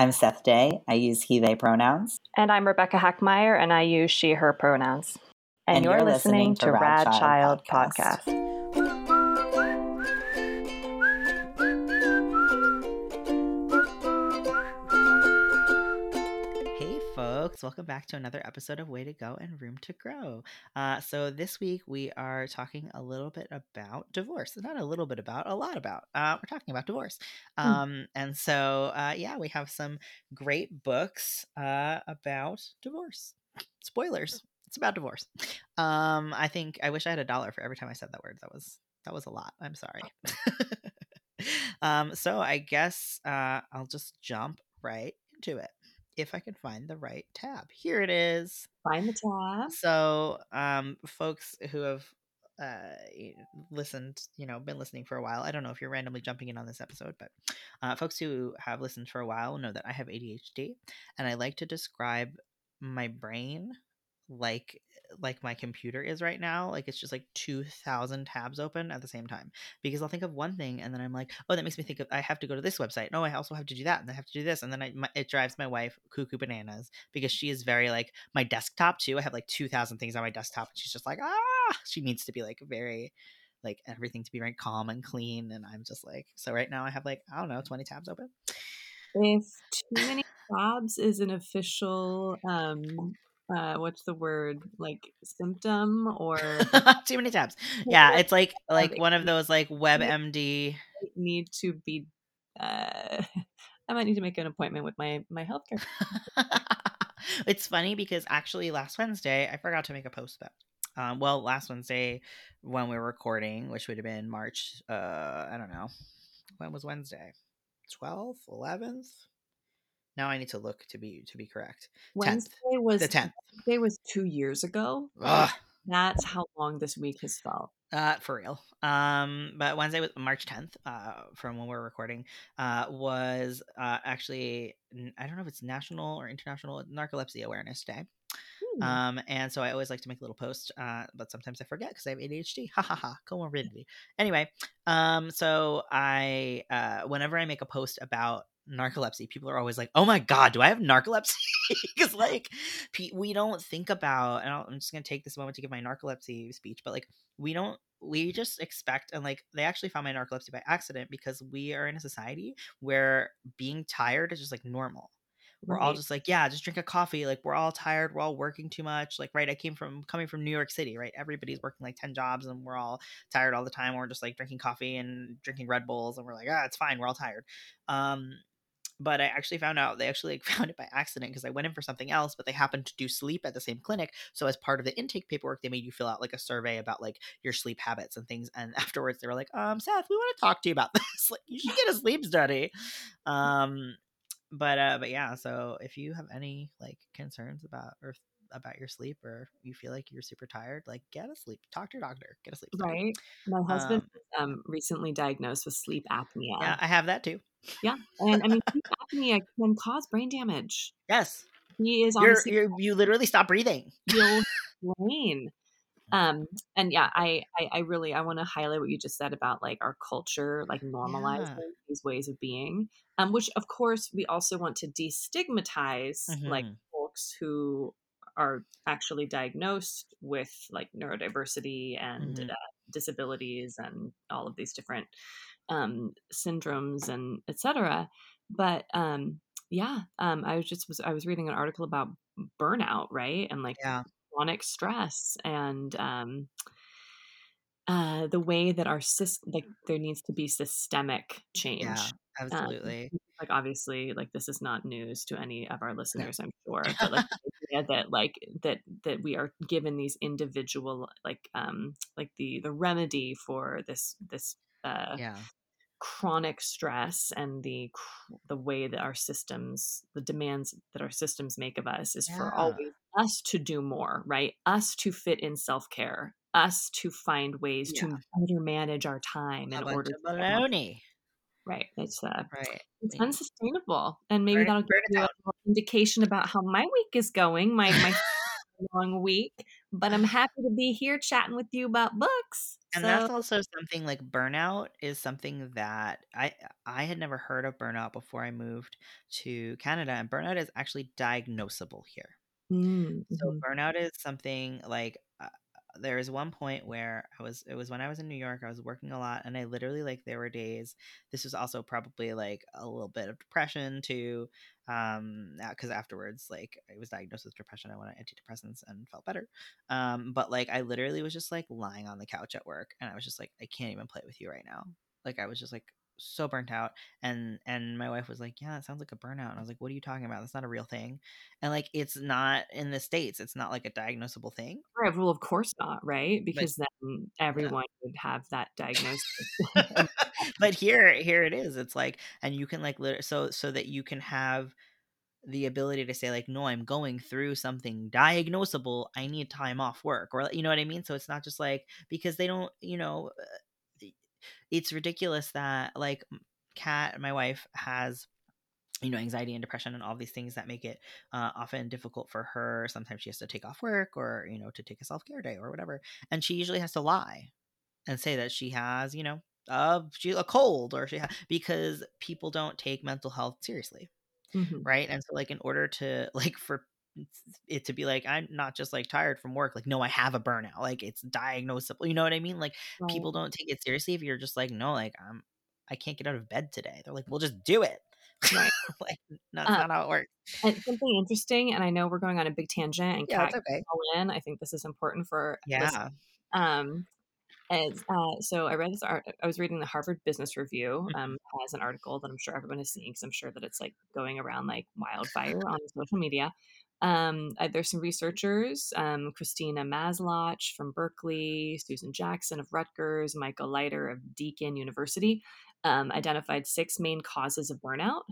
I'm Seth Day. I use he, they pronouns. And I'm Rebecca Hackmeyer, and I use she, her pronouns. And you're listening to Rad Child Podcast. Welcome back to another episode of Way to Go and Room to Grow. So this week we are talking a little bit about divorce. Not a little bit about, a lot about. We're talking about divorce. And so, yeah, we have some great books about divorce. Spoilers. It's about divorce. I think, I wish I had $1 for every time I said that word. That was a lot. I'm sorry. So I guess I'll just jump right into it. If I can find the right tab. Here it is. Find the tab. So folks who have listened, been listening for a while. I don't know if you're randomly jumping in on this episode, but folks who have listened for a while know that I have ADHD, and I like to describe my brain like my computer is right now. Like it's just like 2,000 tabs open at the same time, because I'll think of one thing and then I'm like, oh, that makes me think of, I have to go to this website. No, I also have to do that, and I have to do this, and then it drives my wife cuckoo bananas, because she is very like, my desktop too. I have like 2,000 things on my desktop, and she's just like, she needs to be like very like everything to be very calm and clean, and I'm just like, so right now I have like, I don't know, 20 tabs open. If too many tabs is an official what's the word, like symptom or too many tabs. Yeah, it's like one of those like WebMD. Need to be. I might need to make an appointment with my healthcare. It's funny because actually last Wednesday I forgot to make a post about. Last Wednesday when we were recording, which would have been March. I don't know when was Wednesday, 12th, 11th. Now I need to look to be correct. Wednesday 10th. Was the 10th. Wednesday was 2 years ago. Ugh. That's how long this week has felt. For real. But Wednesday was March 10th. From when we're recording, was actually, I don't know if it's National or International Narcolepsy Awareness Day. And so I always like to make a little post, but sometimes I forget because I have ADHD. Ha ha ha. Comorbidity. Anyway, so I whenever I make a post about narcolepsy, people are always like, oh my god, do I have narcolepsy? Because like we don't think about, and I'm just gonna take this moment to give my narcolepsy speech, but like we just expect, and like they actually found my narcolepsy by accident, because we are in a society where being tired is just like normal. We're right. All just like, yeah, just drink a coffee. Like we're all tired. We're all working too much. Like, right. I coming from New York City, right? Everybody's working like 10 jobs and we're all tired all the time. We're just like drinking coffee and drinking Red Bulls. And we're like, it's fine. We're all tired. But I actually found out, they actually found it by accident, because I went in for something else, but they happened to do sleep at the same clinic. So as part of the intake paperwork, they made you fill out like a survey about like your sleep habits and things. And afterwards they were like, Seth, we want to talk to you about this. Like, you should get a sleep study. But yeah, so if you have any like concerns about your sleep, or you feel like you're super tired, like get a sleep, talk to your doctor, get a sleep study. Right. My husband was, recently diagnosed with sleep apnea. Yeah, I have that too. Yeah. And I mean, sleep apnea can cause brain damage. Yes. He is honestly, you literally stop breathing. You'll brain. And yeah, I want to highlight what you just said about like our culture, like normalizing these ways of being, which of course we also want to destigmatize like folks who are actually diagnosed with like neurodiversity and disabilities and all of these different, syndromes and et cetera. But, I was reading an article about burnout, right. And like, chronic stress and the way that our system, like there needs to be systemic change. Yeah, absolutely. Like obviously, like this is not news to any of our listeners, I'm sure. But like the idea that we are given these individual like the remedy for this chronic stress and the way that our systems, the demands that our systems make of us is for always us to do more, right? Us to fit in self-care, us to find ways to better manage our time in order to baloney. Right. It's unsustainable. And maybe that'll give you an indication about how my week is going, my long week, but I'm happy to be here chatting with you about books. And that's So, also something like burnout is something that I had never heard of burnout before I moved to Canada, and burnout is actually diagnosable here. So mm-hmm. burnout is something like there is one point where it was when I was in New York, I was working a lot, and I literally like there were days, this was also probably like a little bit of depression too, because afterwards like I was diagnosed with depression. I went on antidepressants and felt better. But like I literally was just like lying on the couch at work, and I was just like, I can't even play with you right now. Like I was just like so burnt out, and my wife was like, yeah, that sounds like a burnout. And I was like, what are you talking about? That's not a real thing. And like it's not in the States, it's not like a diagnosable thing. Right. Well, of course not, right? But Because then yeah. everyone would have that diagnosis. But here it is. It's like, and you can like so that you can have the ability to say like, no, I'm going through something diagnosable, I need time off work, or you know what I mean? So it's not just like, because they don't, it's ridiculous that like Kat, my wife, has anxiety and depression and all these things that make it often difficult for her. Sometimes she has to take off work, or to take a self-care day or whatever, and she usually has to lie and say that she has she's a cold, or because people don't take mental health seriously, Mm-hmm. right? And so like in order to like for it to be like, I'm not just like tired from work, like no, I have a burnout, like it's diagnosable, you know what I mean? Like Right. people don't take it seriously if you're just like, no, like I can't get out of bed today. They're like, we'll just do it. Right. Like no, that's not how it works. And something interesting, and I know we're going on a big tangent, and Yeah, Kat that's okay. can call in. I think this is important for yeah. So I read this I was reading the Harvard Business Review, has an article that I'm sure everyone is seeing, because I'm sure that it's like going around like wildfire on social media. There's some researchers, Christina Maslach from Berkeley, Susan Jackson of Rutgers, Michael Leiter of Deakin University, identified six main causes of burnout.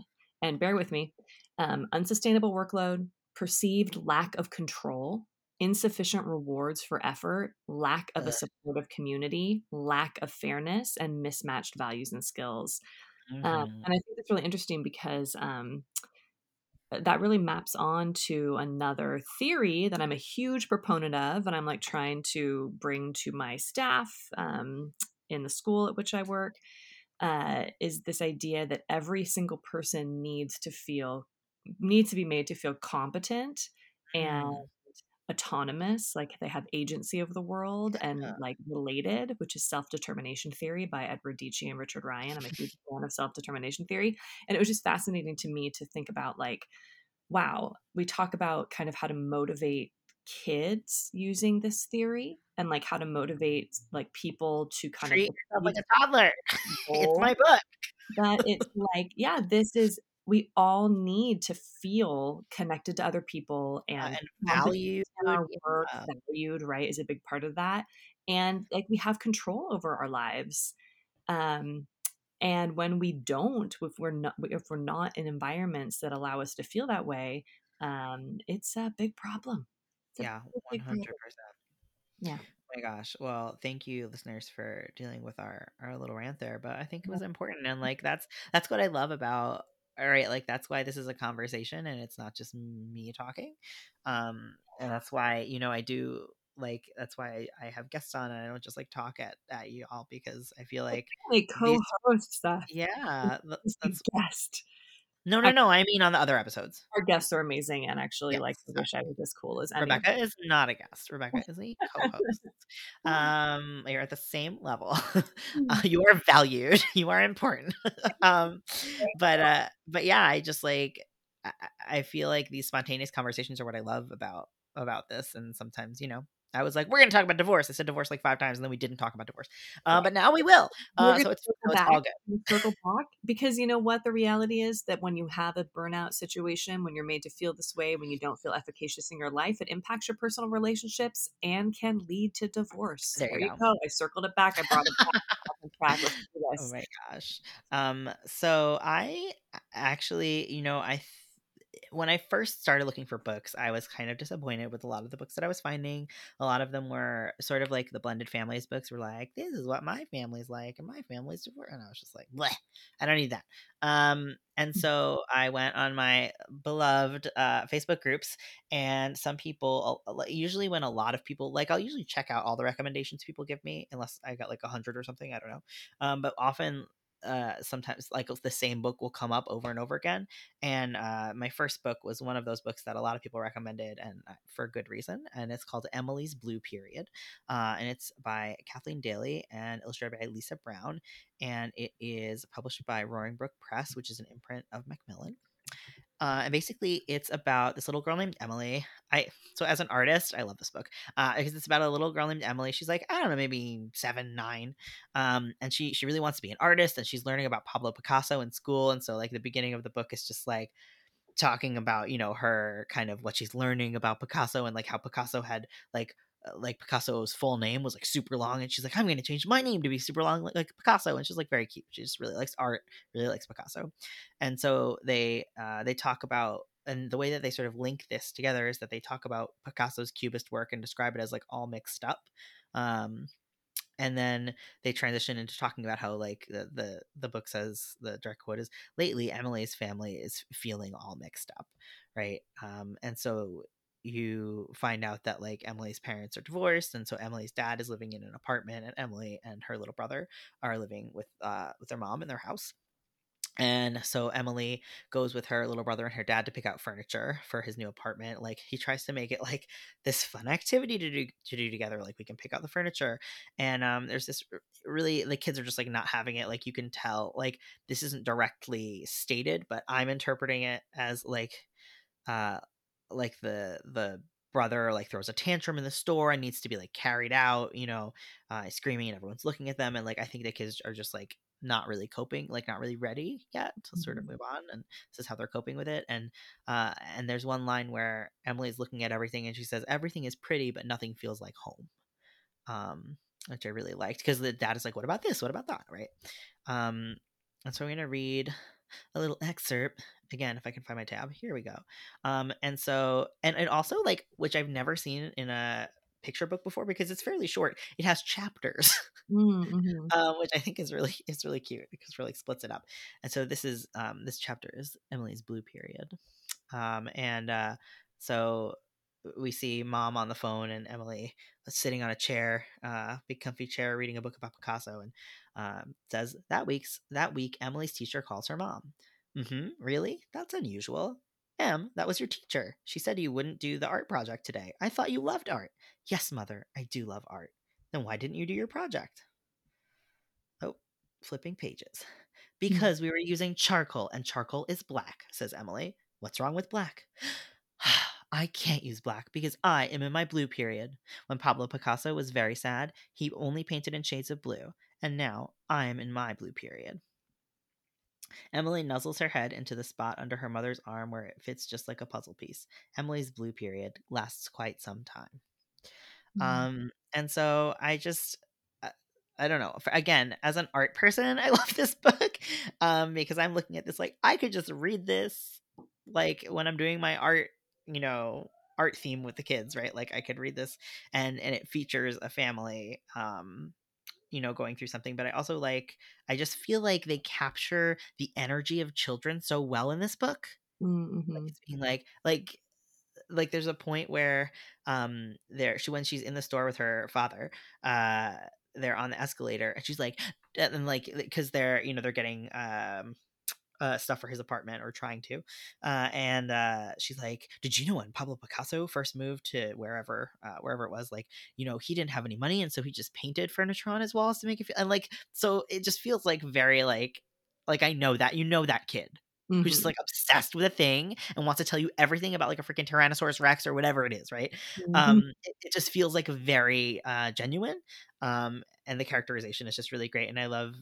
And bear with me, unsustainable workload, perceived lack of control, insufficient rewards for effort, lack of a supportive community, lack of fairness, and mismatched values and skills. Mm-hmm. And I think that's really interesting because, that really maps on to another theory that I'm a huge proponent of, and I'm like trying to bring to my staff in the school at which I work, is this idea that every single person needs to be made to feel competent and autonomous, like they have agency over the world, and like related, which is self-determination theory by Edward Deci and Richard Ryan. I'm a huge fan of self-determination theory. And it was just fascinating to me to think about like, wow, we talk about kind of how to motivate kids using this theory, and like how to motivate like people to kind treat of yourself like a toddler. It's my book. But it's like, yeah, we all need to feel connected to other people, and valued, right, is a big part of that. And like we have control over our lives. And when we don't, if we're not in environments that allow us to feel that way, it's a big problem. Yeah, 100%. Yeah. Oh my gosh. Well, thank you listeners for dealing with our little rant there, but I think it was important. And like, that's what I love about, all right, like that's why this is a conversation, and it's not just me talking. And that's why, I do like, that's why I have guests on, and I don't just like talk at you all, because I feel like co-host stuff. Yeah. That's guest. No. I mean, on the other episodes, our guests are amazing, and actually, yes, like, I wish I was as cool as anyone. Rebecca is not a guest. Rebecca is a co-host. You're at the same level. You are valued. You are important. But yeah, I just like I feel like these spontaneous conversations are what I love about this. And sometimes, I was like, we're going to talk about divorce. I said divorce like 5 times, and then we didn't talk about divorce. But now we will. So it's all good. Circle back, because you know what? The reality is that when you have a burnout situation, when you're made to feel this way, when you don't feel efficacious in your life, it impacts your personal relationships and can lead to divorce. There you go. I circled it back. I brought it back. Oh my gosh. So I actually, when I first started looking for books, I was kind of disappointed with a lot of the books that I was finding. A lot of them were sort of like the blended families books were like, this is what my family's like and my family's different. And I was just like, bleh, I don't need that. And so I went on my beloved Facebook groups, and some people, usually when a lot of people, like I'll usually check out all the recommendations people give me unless I got like 100 or something, I don't know. But often sometimes like the same book will come up over and over again, and my first book was one of those books that a lot of people recommended, and for good reason, and it's called Emily's Blue Period, and it's by Kathleen Daly and illustrated by Lisa Brown, and it is published by Roaring Brook Press, which is an imprint of Macmillan. And basically it's about this little girl named Emily. So as an artist, I love this book, because it's about a little girl named Emily. She's like, I don't know, maybe 7, 9. And she really wants to be an artist, and she's learning about Pablo Picasso in school. And so like the beginning of the book is just like talking about, you know, her kind of what she's learning about Picasso, and like how Picasso had like Picasso's full name was like super long, and she's like, I'm going to change my name to be super long like Picasso. And she's like very cute, she just really likes art, really likes Picasso. And so they talk about, and the way that they sort of link this together is that they talk about Picasso's cubist work and describe it as like all mixed up, and then they transition into talking about how like the book says, the direct quote is, lately Emily's family is feeling all mixed up, right? And so you find out that like Emily's parents are divorced, and so Emily's dad is living in an apartment, and Emily and her little brother are living with their mom in their house. And so Emily goes with her little brother and her dad to pick out furniture for his new apartment. Like he tries to make it like this fun activity to do together. Like we can pick out the furniture, and there's this really, the kids are just like not having it. Like you can tell, like this isn't directly stated, but I'm interpreting it as like the brother like throws a tantrum in the store and needs to be like carried out, you know, screaming, and everyone's looking at them, and like I think the kids are just like not really coping, like not really ready yet to sort of move on, and this is how they're coping with it. And and there's one line where Emily's looking at everything and she says, everything is pretty but nothing feels like home, which I really liked, because the dad is like, what about this, what about that, right? And so I'm gonna read a little excerpt again, if I can find my tab, here we go. And so, and also like, which I've never seen in a picture book before, because it's fairly short, it has chapters, mm-hmm. Which I think is really cute, because it really splits it up. And so this is, this chapter is Emily's Blue Period. So we see mom on the phone and Emily sitting on a chair, big comfy chair, reading a book about Picasso, and says, that week Emily's teacher calls her mom. Mm-hmm, really? That's unusual. Em, that was your teacher. She said you wouldn't do the art project today. I thought you loved art. Yes, mother, I do love art. Then why didn't you do your project? Oh, flipping pages. Because we were using charcoal, and charcoal is black, says Emily. What's wrong with black? I can't use black because I am in my blue period. When Pablo Picasso was very sad, he only painted in shades of blue, and now I am in my blue period. Emily nuzzles her head into the spot under her mother's arm where it fits just like a puzzle piece. Emily's blue period lasts quite some time. Mm-hmm. And so I just, I don't know. Again, as an art person, I love this book, because I'm looking at this like, I could just read this like when I'm doing my art, you know, art theme with the kids, right? Like I could read this, and it features a family, you know, going through something. But I also like, I just feel like they capture the energy of children so well in this book. Mm-hmm. Like it's being like there's a point where when she's in the store with her father, they're on the escalator, and she's like, and like, because they're, you know, they're getting stuff for his apartment, or trying to, and she's like, did you know when Pablo Picasso first moved to wherever it was, like, you know, he didn't have any money, and so he just painted furniture on his walls to make it feel, and like, so it just feels like very like I know that, you know, that kid, mm-hmm. who's just like obsessed with a thing and wants to tell you everything about like a freaking Tyrannosaurus Rex or whatever it is, right? Mm-hmm. It just feels like very genuine, and the characterization is just really great. And I love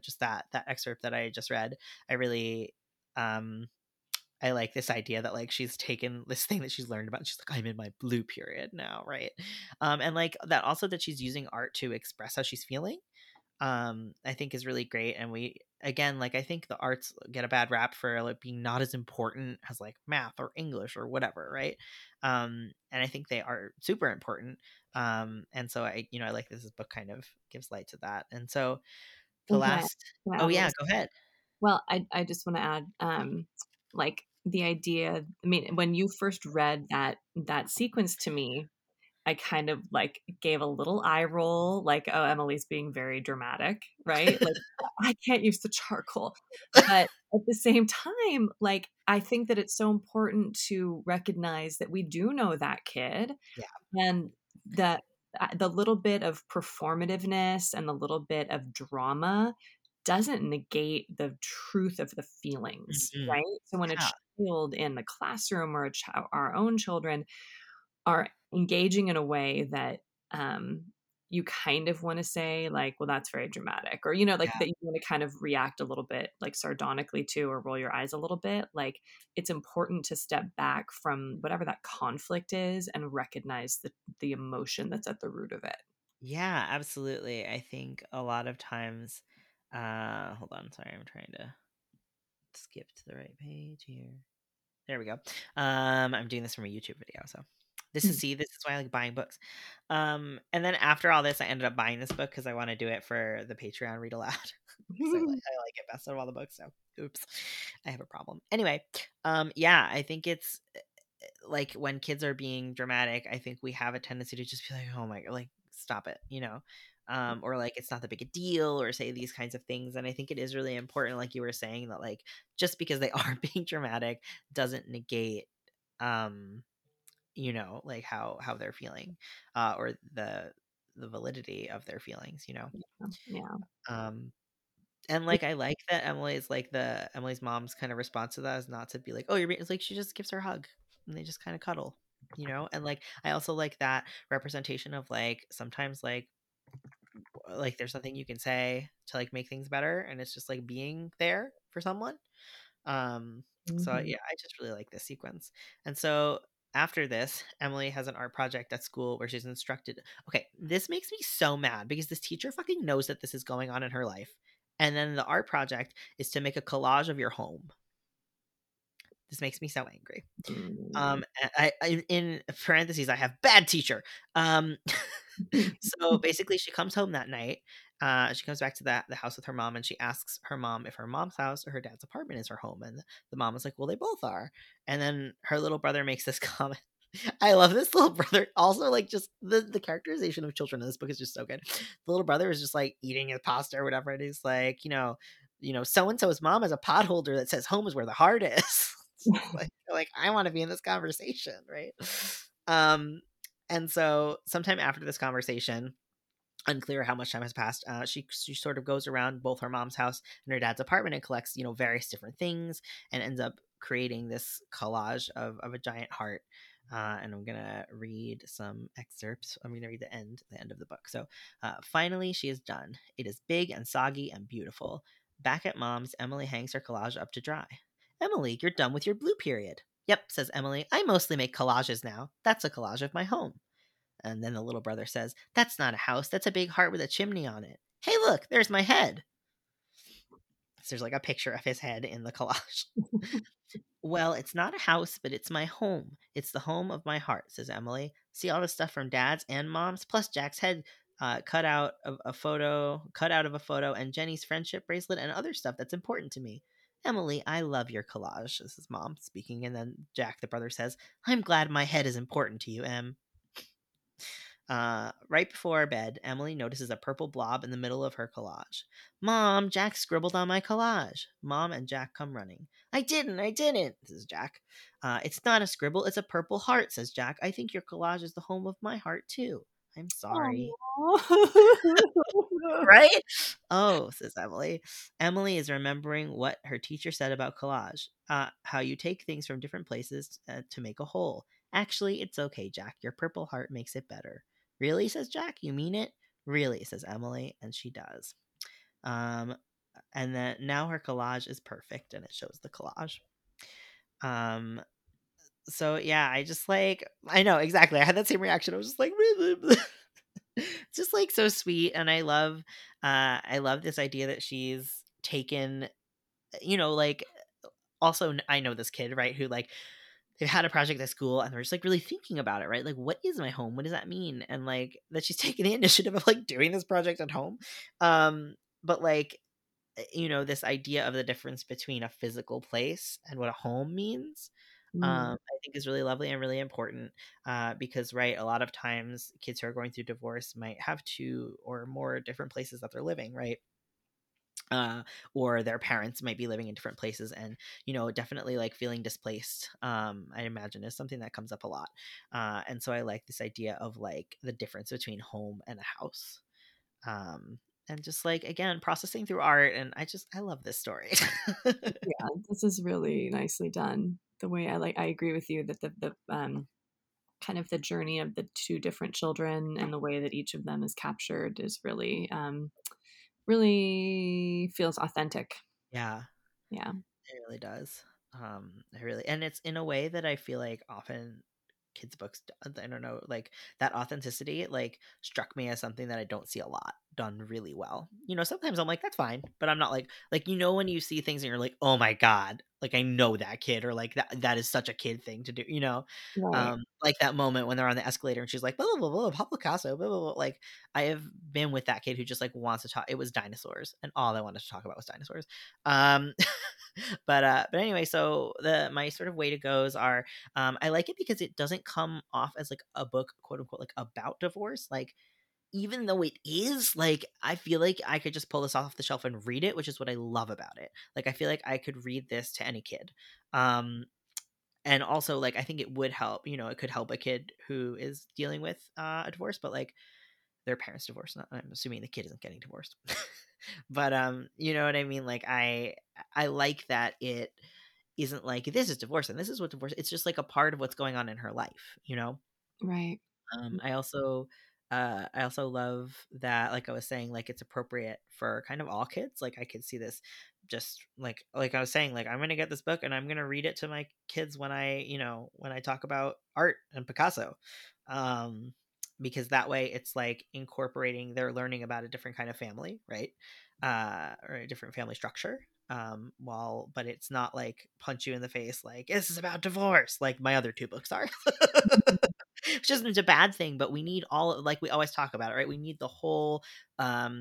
just that excerpt that I just read. I really, I like this idea that like she's taken this thing that she's learned about, and she's like, I'm in my blue period now, right? And like that also, that she's using art to express how she's feeling, I think is really great. And we, again, like, I think the arts get a bad rap for like being not as important as like math or English or whatever. Right. And I think they are super important. And so I like this book kind of gives light to that. And so the last, go ahead. Well, I just want to add, like the idea, I mean, when you first read that sequence to me, I kind of like gave a little eye roll, like, oh, Emily's being very dramatic, right? Like, I can't use the charcoal. But at the same time, like, I think that it's so important to recognize that we do know that kid. Yeah. And that the little bit of performativeness and the little bit of drama doesn't negate the truth of the feelings, mm-hmm. right? So when a child in the classroom or our own children are engaging in a way that you kind of want to say like, well, that's very dramatic, or, you know, like that you want to kind of react a little bit like sardonically to, or roll your eyes a little bit. Like, it's important to step back from whatever that conflict is and recognize the emotion that's at the root of it. Yeah, absolutely. I think a lot of times, hold on, sorry, I'm trying to skip to the right page here. There we go. I'm doing this from a YouTube video, so. This is why I like buying books. And then after all this, I ended up buying this book because I want to do it for the Patreon read aloud. I like it best out of all the books. So oops, I have a problem. Anyway. I think it's like when kids are being dramatic, I think we have a tendency to just be like, oh my God, like stop it, you know? Or like, it's not that big a deal, or say these kinds of things. And I think it is really important, like you were saying, that like, just because they are being dramatic doesn't negate, you know, like how they're feeling, or the validity of their feelings, you know? Yeah. And like, I like that Emily's mom's kind of response to that is not to be like, oh, it's like, she just gives her a hug and they just kind of cuddle, you know? And like, I also like that representation of like, sometimes like there's nothing you can say to like make things better. And it's just like being there for someone. So yeah, I just really like this sequence. And so, after this, Emily has an art project at school where she's instructed. Okay, this makes me so mad because this teacher fucking knows that this is going on in her life. And then the art project is to make a collage of your home. This makes me so angry. I in parentheses, I have bad teacher. So basically she comes home that night. She comes back to the house with her mom, and she asks her mom if her mom's house or her dad's apartment is her home. And the mom is like, well, they both are. And then her little brother makes this comment. I love this little brother. Also, like, just the characterization of children in this book is just so good. The little brother is just like eating his pasta or whatever. And he's like, you know, so-and-so's mom has a pot holder that says home is where the heart is. like I want to be in this conversation. Right. And so sometime after this conversation, unclear how much time has passed, she sort of goes around both her mom's house and her dad's apartment and collects, you know, various different things, and ends up creating this collage of a giant heart. And I'm going to read some excerpts. I'm going to read the end of the book. So finally, she is done. It is big and soggy and beautiful. Back at mom's, Emily hangs her collage up to dry. Emily, you're done with your blue period. Yep, says Emily. I mostly make collages now. That's a collage of my home. And then the little brother says, that's not a house. That's a big heart with a chimney on it. Hey, look, there's my head. So there's like a picture of his head in the collage. Well, it's not a house, but it's my home. It's the home of my heart, says Emily. See all the stuff from dad's and mom's, plus Jack's head cut out of a photo and Jenny's friendship bracelet and other stuff that's important to me. Emily, I love your collage. This is mom speaking. And then Jack, the brother, says, I'm glad my head is important to you, Em. Right before bed, Emily notices a purple blob in the middle of her collage. Mom, Jack scribbled on my collage. Mom and Jack come running. I didn't. This is Jack. It's not a scribble. It's a purple heart, says Jack. I think your collage is the home of my heart, too. I'm sorry. Right? Oh, says Emily. Emily is remembering what her teacher said about collage, how you take things from different places to make a whole. Actually, it's okay, Jack. Your purple heart makes it better. Really, says Jack? You mean it? Really, says Emily. And she does. And then now her collage is perfect, and it shows the collage. So yeah, I know exactly. I had that same reaction. I was just like, just like so sweet. And I love this idea that she's taken, you know, like, also I know this kid, right, who like they've had a project at school and they're just like really thinking about it, right? Like, what is my home? What does that mean? And like that she's taking the initiative of like doing this project at home. But like, you know, this idea of the difference between a physical place and what a home means, I think is really lovely and really important, because, right, a lot of times kids who are going through divorce might have two or more different places that they're living, right? Or their parents might be living in different places, and, you know, definitely like feeling displaced, I imagine, is something that comes up a lot. And so I like this idea of like the difference between home and a house. And just like, again, processing through art. And I love this story. Yeah, this is really nicely done. The way I agree with you that the kind of the journey of the two different children and the way that each of them is captured is really, really feels authentic. Yeah. Yeah. It really does. And it's in a way that I feel like often kids' books, I don't know, like that authenticity, like struck me as something that I don't see a lot done really well. You know, sometimes I'm like, that's fine, but I'm not like, you know, when you see things and you're like, oh my God, like I know that kid, or like that is such a kid thing to do, you know, right. Like that moment when they're on the escalator and she's like, blah, blah, blah, Pablo Picasso, blah, blah, blah. Like I have been with that kid who just like wants to talk. It was dinosaurs, and all I wanted to talk about was dinosaurs. But anyway, so my sort of way to goes are, I like it because it doesn't come off as like a book, quote unquote, like about divorce. Like, even though it is, like, I feel like I could just pull this off the shelf and read it, which is what I love about it. Like, I feel like I could read this to any kid. And also, like, I think it would help, you know, it could help a kid who is dealing with a divorce, but like their parents divorced. I'm assuming the kid isn't getting divorced, but you know what I mean? Like, I like that it isn't like, this is divorce and this is what divorce. It's just like a part of what's going on in her life, you know? Right. I also love that, like I was saying, like it's appropriate for kind of all kids. Like I could see this just like I was saying, like I'm going to get this book and I'm going to read it to my kids when I talk about art and Picasso, because that way it's like incorporating their learning about a different kind of family, right? Or a different family structure. But it's not like punch you in the face, like this is about divorce, like my other two books are. Which isn't a bad thing, but we need all, like we always talk about it, right? We need the whole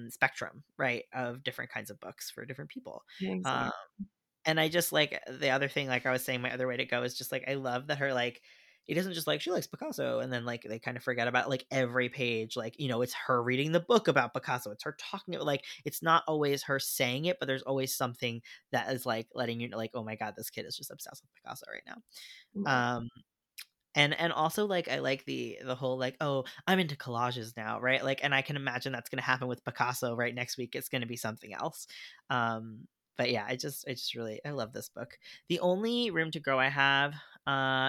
spectrum, right, of different kinds of books for different people. Yeah, exactly. And I just like the other thing, like I was saying, my other way to go is just like, I love that her, like, it isn't just like she likes Picasso and then like they kind of forget about it. Like every page, like, you know, it's her reading the book about Picasso, it's her talking about, like, it's not always her saying it, but there's always something that is like letting you know, like, oh my God, this kid is just obsessed with Picasso right now. Mm-hmm. And also, like, I like the whole, like, oh, I'm into collages now, right? Like, and I can imagine that's going to happen with Picasso, right? Next week, it's going to be something else. But yeah, I just really, I love this book. The only room to grow I have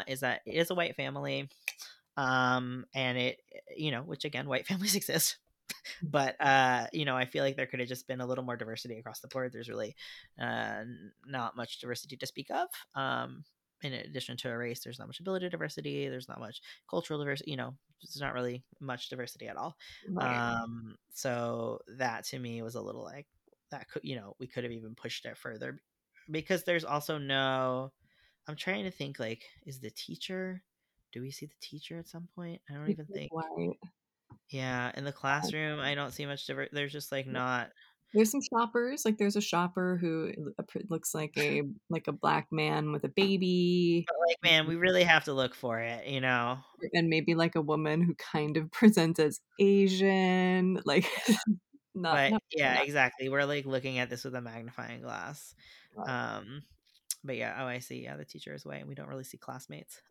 is that it is a white family. And it, you know, which again, white families exist. But, you know, I feel like there could have just been a little more diversity across the board. There's really not much diversity to speak of. In addition to a race, there's not much ability diversity. There's not much cultural diversity. You know, there's not really much diversity at all. Right. So that to me was a little like that could, you know, we could have even pushed it further, because there's also no, I'm trying to think, like, is the teacher, do we see the teacher at some point? I don't even think. White. Yeah. In the classroom, I don't see much diversity. There's just like not. There's some shoppers, like there's a shopper who looks like a black man with a baby. But like, man, we really have to look for it, you know. And maybe like a woman who kind of presents as Asian, like. Not exactly. We're like looking at this with a magnifying glass. Wow. But yeah, oh, I see. Yeah, the teacher is white, and we don't really see classmates.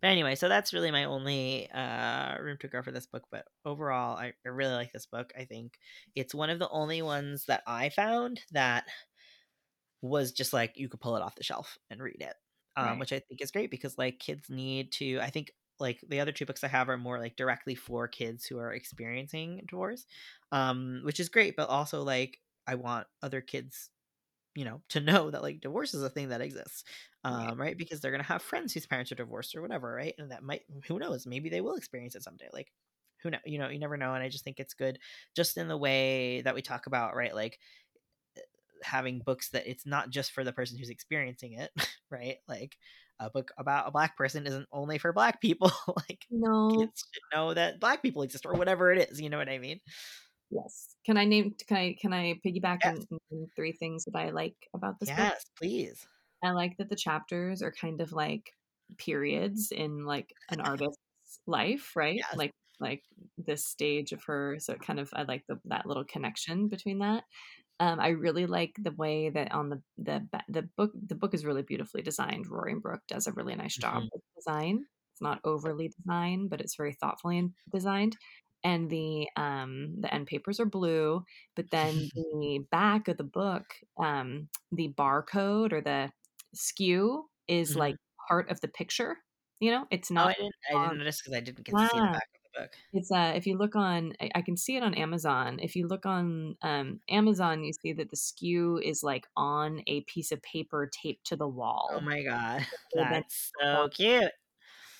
But anyway, so that's really my only room to grow for this book. But overall, I really like this book. I think it's one of the only ones that I found that was just like you could pull it off the shelf and read it, right. Which I think is great because like kids need to, I think like the other two books I have are more like directly for kids who are experiencing divorce, which is great. But also like I want other kids, you know, to know that like divorce is a thing that exists, right? Because they're going to have friends whose parents are divorced or whatever, right? And that might, who knows, maybe they will experience it someday. Like who know, you know, you never know. And I just think it's good just in the way that we talk about, right? Like having books that it's not just for the person who's experiencing it, right? Like a book about a Black person isn't only for Black people. Like no, kids should know that Black people exist or whatever it is. You know what I mean? Yes. Can I piggyback on three things that I like about this book? Yes, please. I like that the chapters are kind of like periods in like an artist's life, right? Yes. Like this stage of her. So it kind of, I like that little connection between that. I really like the way that on the book is really beautifully designed. Roaring Brook does a really nice job with design. It's not overly designed, but it's very thoughtfully designed. And the end papers are blue, but then the back of the book, the barcode or the SKU is like part of the picture. You know, it's not. I didn't notice because I didn't get to see the back of the book. It's if you look on, I can see it on Amazon. If you look on Amazon, you see that the SKU is like on a piece of paper taped to the wall. Oh my god, that's so cute.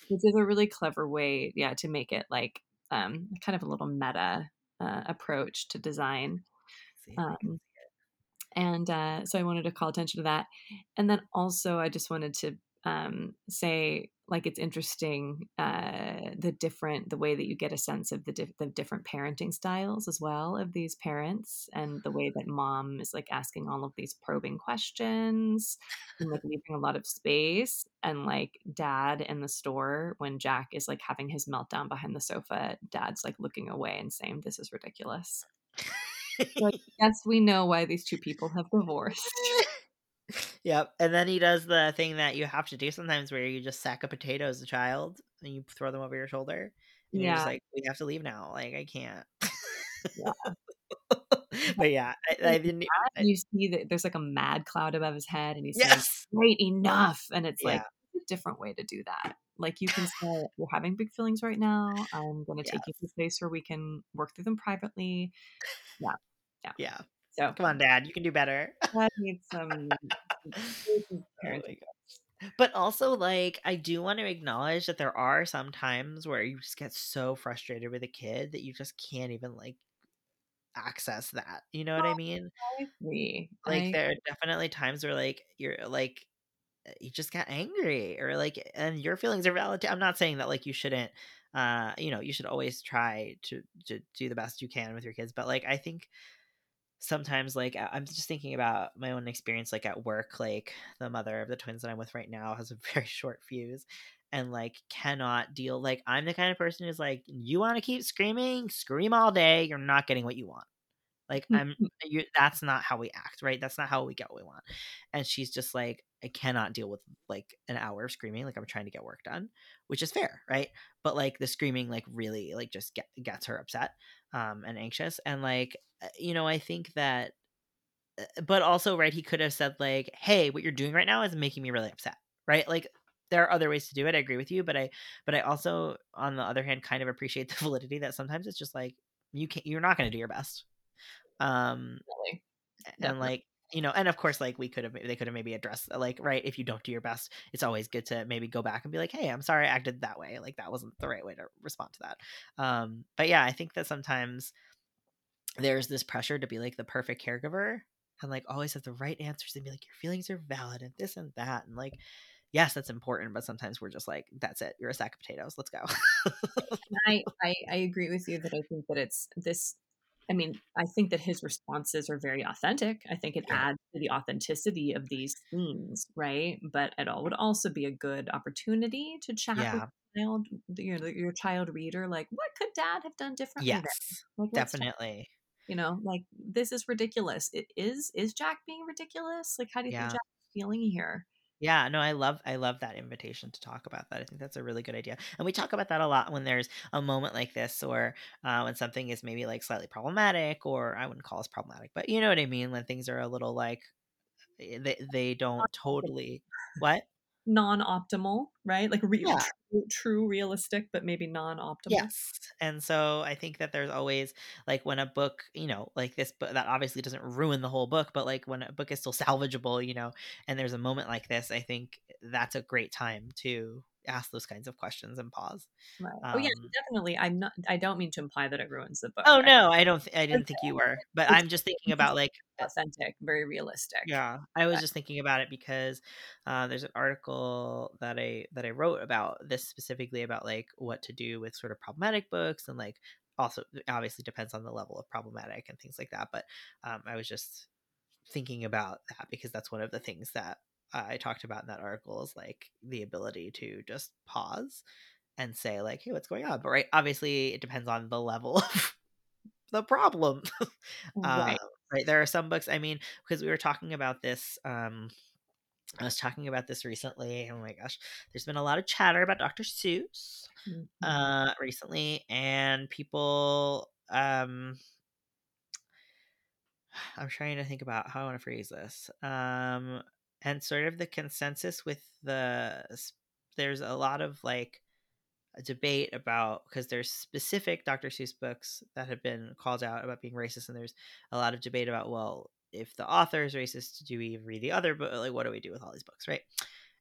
This is a really clever way, to make it like. Kind of a little meta approach to design. So I wanted to call attention to that. And then also I just wanted to say like, it's interesting the way that you get a sense of the different parenting styles as well of these parents, and the way that mom is like asking all of these probing questions and like leaving a lot of space, and like dad in the store when Jack is like having his meltdown behind the sofa, dad's like looking away and saying, "This is ridiculous." Like, yes, we know why these two people have divorced. Yep. And then he does the thing that you have to do sometimes where you just sack a potato as a child and you throw them over your shoulder. And you're just like, we have to leave now. Like, I can't. But yeah, I didn't. You see that there's like a mad cloud above his head and he's like, great, enough. And it's like a different way to do that. Like you can say, we're having big feelings right now. I'm going to take you to a place where we can work through them privately. Yeah. So come on, Dad, you can do better. Dad needs some parenting. But also, like, I do want to acknowledge that there are some times where you just get so frustrated with a kid that you just can't even like access that. You know what I mean? Like, there are definitely times where like you're like you just got angry, or like, and your feelings are valid. I'm not saying that like you shouldn't. You should always try to do the best you can with your kids. But like, I think. Sometimes like I'm just thinking about my own experience like at work, like the mother of the twins that I'm with right now has a very short fuse and like cannot deal. Like I'm the kind of person who's like, you want to keep screaming, scream all day, you're not getting what you want. Like that's not how we act, right? That's not how we get what we want. And she's just like, I cannot deal with like an hour of screaming. Like I'm trying to get work done, which is fair, right? But like the screaming like really like just gets her upset and anxious. And like, you know, I think that, but also, right, he could have said like, hey, what you're doing right now is making me really upset, right? Like there are other ways to do it. I agree with you. But I also, on the other hand, kind of appreciate the validity that sometimes it's just like, you're not going to do your best. Really? And like, you know, and of course, like they could have maybe addressed like, right, if you don't do your best, it's always good to maybe go back and be like, hey, I'm sorry I acted that way. Like that wasn't the right way to respond to that. But yeah, I think that sometimes there's this pressure to be like the perfect caregiver and like always have the right answers and be like, your feelings are valid and this and that. And like, yes, that's important, but sometimes we're just like, that's it. You're a sack of potatoes. Let's go. I agree with you that I think that it's this. I mean, I think that his responses are very authentic. I think it adds to the authenticity of these themes, right? But it would also be a good opportunity to chat with your child reader, like, what could Dad have done differently? Yes, like, definitely. You know, like, this is ridiculous. It is Jack being ridiculous? Like, how do you think Jack is feeling here? Yeah, no, I love that invitation to talk about that. I think that's a really good idea. And we talk about that a lot when there's a moment like this, or when something is maybe like slightly problematic, or I wouldn't call us problematic, but you know what I mean? When things are a little like, they don't totally, what? Non-optimal, right? Like true realistic, but maybe non-optimal. Yes. And so I think that there's always like when a book, you know, like this book that obviously doesn't ruin the whole book, but like when a book is still salvageable, you know, and there's a moment like this, I think that's a great time to ask those kinds of questions and pause. Right. Oh yeah, definitely. I don't mean to imply that it ruins the book. Oh no, I didn't think you were, but I'm just thinking about like authentic, very realistic. Yeah. I was just thinking about it because there's an article that I wrote about this specifically, about like what to do with sort of problematic books, and like also obviously depends on the level of problematic and things like that. But I was just thinking about that because that's one of the things that I talked about in that article, is like the ability to just pause and say like, hey, what's going on? But right, obviously it depends on the level of the problem. Right. Right. There are some books, I mean, because we were talking about this, I was talking about this recently. Oh my gosh, there's been a lot of chatter about Dr. Seuss recently, and people, I'm trying to think about how I want to phrase this. And sort of the consensus with there's a lot of like a debate about, because there's specific Dr. Seuss books that have been called out about being racist, and there's a lot of debate about, well, if the author is racist, do we read the other book? Like, what do we do with all these books, right?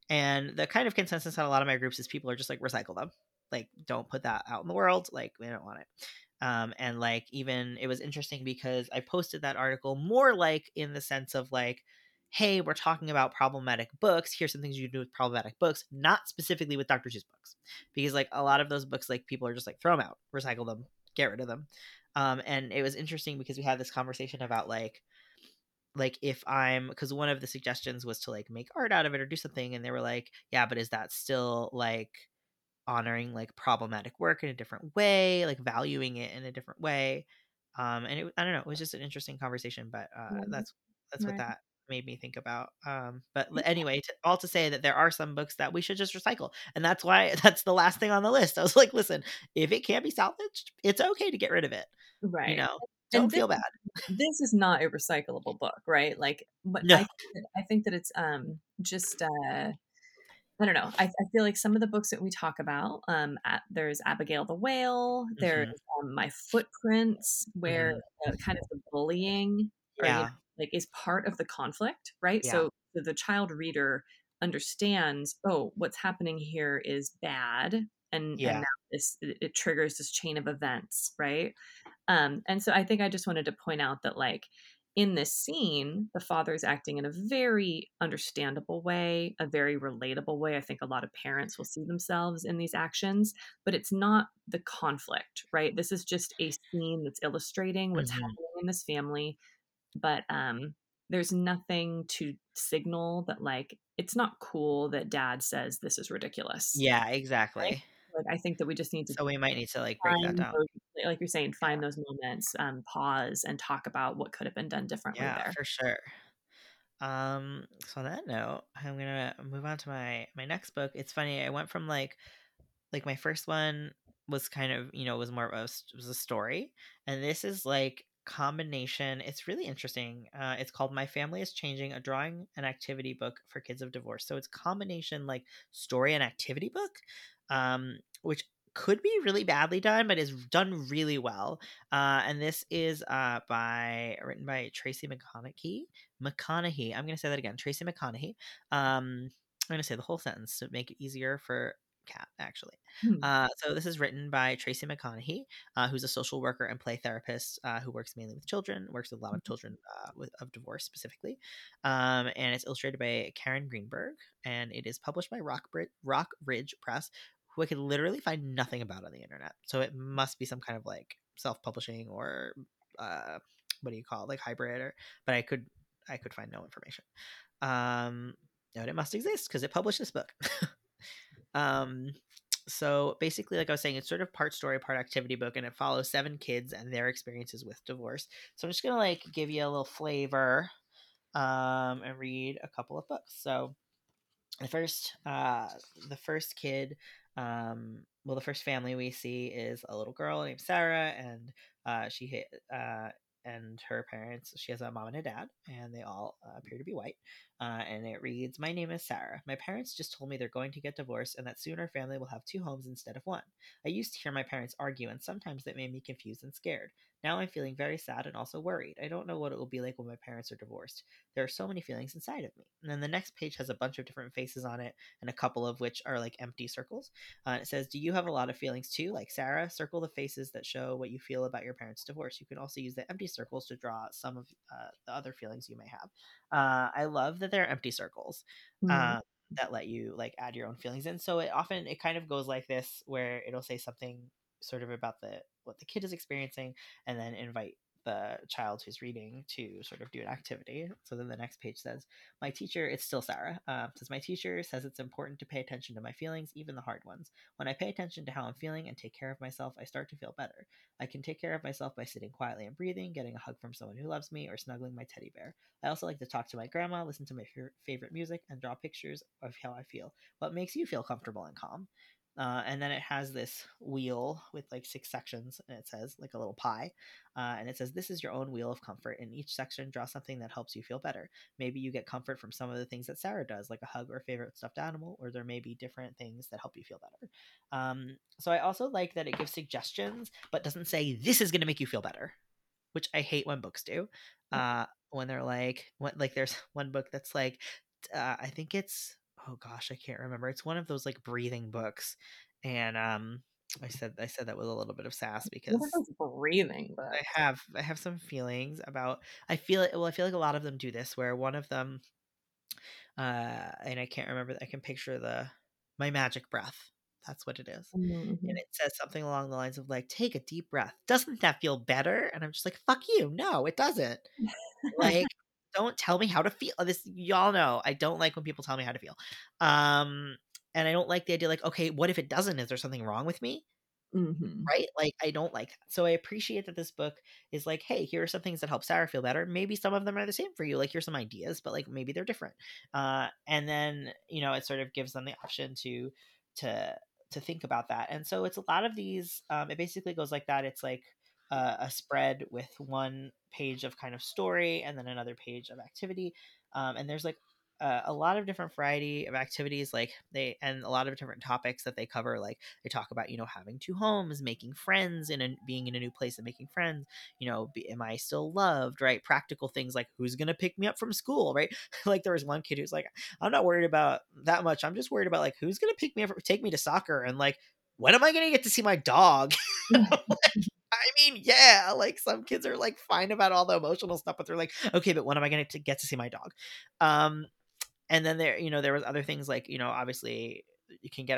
And the kind of consensus on a lot of my groups is people are just like, recycle them, like don't put that out in the world, like we don't want it. And like, even it was interesting because I posted that article more like in the sense of like, hey, we're talking about problematic books. Here's some things you can do with problematic books, not specifically with Dr. Seuss books, because like a lot of those books, like people are just like, throw them out, recycle them, get rid of them. And it was interesting because we had this conversation about like if I'm, because one of the suggestions was to like make art out of it or do something. And they were like, yeah, but is that still like honoring like problematic work in a different way, like valuing it in a different way? And it, I don't know, it was just an interesting conversation, but that's what that made me think about. But anyway, all to say that there are some books that we should just recycle, and that's why that's the last thing on the list. I was like, listen, if it can't be salvaged, it's okay to get rid of it, right? You know, don't feel bad. This is not a recyclable book, right? Like, but no. I think that it's just I don't know. I feel like some of the books that we talk about, there's Abigail the Whale, there's My Footprints, where kind of the bullying, yeah, or, you know, like is part of the conflict, right? Yeah. So the child reader understands, oh, what's happening here is bad, and now it triggers this chain of events, right? And so I think I just wanted to point out that like, in this scene, the father is acting in a very understandable way, a very relatable way. I think a lot of parents will see themselves in these actions, but it's not the conflict, right? This is just a scene that's illustrating what's happening in this family, but there's nothing to signal that like, it's not cool that dad says this is ridiculous. Yeah, exactly. Right? Like, I think that we just need to. So we might need to like break that down. Those, like you're saying, find those moments, pause, and talk about what could have been done differently. Yeah, there. For sure. So on that note, I'm gonna move on to my next book. It's funny. I went from like my first one was kind of, you know, was more of a story, and this is like combination. It's really interesting. It's called My Family is Changing, a drawing and activity book for kids of divorce. So it's combination like story and activity book. Which could be really badly done, but is done really well. And this is written by Tracy McConnochie. I'm going to say that again, Tracy McConnochie. I'm going to say the whole sentence to make it easier for Kat, actually. So this is written by Tracy McConnochie, who's a social worker and play therapist who works mainly with children, works with a lot of children of divorce specifically. And it's illustrated by Karen Greenberg, and it is published by Rock Ridge Press, who I could literally find nothing about on the internet. So it must be some kind of like self-publishing or what do you call it? Like hybrid, but I could find no information. But it must exist because it published this book. So basically, like I was saying, it's sort of part story, part activity book, and it follows 7 kids and their experiences with divorce. So I'm just going to like give you a little flavor, and read a couple of books. So the first kid, the first family we see is a little girl named Sarah, and she and her parents, she has a mom and a dad, and they all appear to be white. And it reads, "My name is Sarah. My parents just told me they're going to get divorced and that soon our family will have two homes instead of one. I used to hear my parents argue, and sometimes that made me confused and scared. Now I'm feeling very sad and also worried. I don't know what it will be like when my parents are divorced. There are so many feelings inside of me." And then the next page has a bunch of different faces on it, and a couple of which are like empty circles. It says, "Do you have a lot of feelings too? Like Sarah, circle the faces that show what you feel about your parents' divorce. You can also use the empty circles to draw some of the other feelings you may have." I love that they're empty circles. Mm-hmm. That let you like add your own feelings in. So it kind of goes like this, where it'll say something sort of about what the kid is experiencing, and then invite the child who's reading to sort of do an activity. So then the next page says, "My teacher," it's still Sarah, says, "My teacher says it's important to pay attention to my feelings, even the hard ones. When I pay attention to how I'm feeling and take care of myself, I start to feel better. I can take care of myself by sitting quietly and breathing, getting a hug from someone who loves me, or snuggling my teddy bear. I also like to talk to my grandma, listen to my favorite music, and draw pictures of how I feel. What makes you feel comfortable and calm?" And then it has this wheel with like 6 sections, and it says like a little pie. And it says, "This is your own wheel of comfort. In each section, draw something that helps you feel better. Maybe you get comfort from some of the things that Sarah does, like a hug or a favorite stuffed animal, or there may be different things that help you feel better." So I also like that it gives suggestions, but doesn't say this is going to make you feel better, which I hate when books do. When they're like, there's one book that's like, I think it's, oh gosh, I can't remember. It's one of those like breathing books, and I said that with a little bit of sass because breathing. But I have some feelings about. I feel like a lot of them do this, where one of them, and I can't remember. I can picture my magic breath. That's what it is. Mm-hmm. And it says something along the lines of like, "Take a deep breath. Doesn't that feel better?" And I'm just like, "Fuck you! No, it doesn't." Like. Don't tell me how to feel. This, y'all know, I don't like when people tell me how to feel. And I don't like the idea like, okay, what if it doesn't? Is there something wrong with me? Mm-hmm. Right? Like, I don't like that. So I appreciate that this book is like, hey, here are some things that help Sarah feel better. Maybe some of them are the same for you. Like, here's some ideas, but like, maybe they're different. And then, you know, it sort of gives them the option to think about that. And so it's a lot of these, it basically goes like that. It's like, a spread with one page of kind of story and then another page of activity, and there's like a lot of different variety of activities, like they, and a lot of different topics that they cover. Like they talk about, you know, having two homes, making friends, and being in a new place and making friends, you know, am I still loved, right? Practical things like who's going to pick me up from school, right? Like there was one kid who's like, I'm not worried about that much. I'm just worried about like, who's going to pick me up, take me to soccer. And like, when am I going to get to see my dog? I mean, yeah, like some kids are like fine about all the emotional stuff, but they're like, okay, but when am I going to get to see my dog? And then there, you know, there was other things like, you know, obviously you can get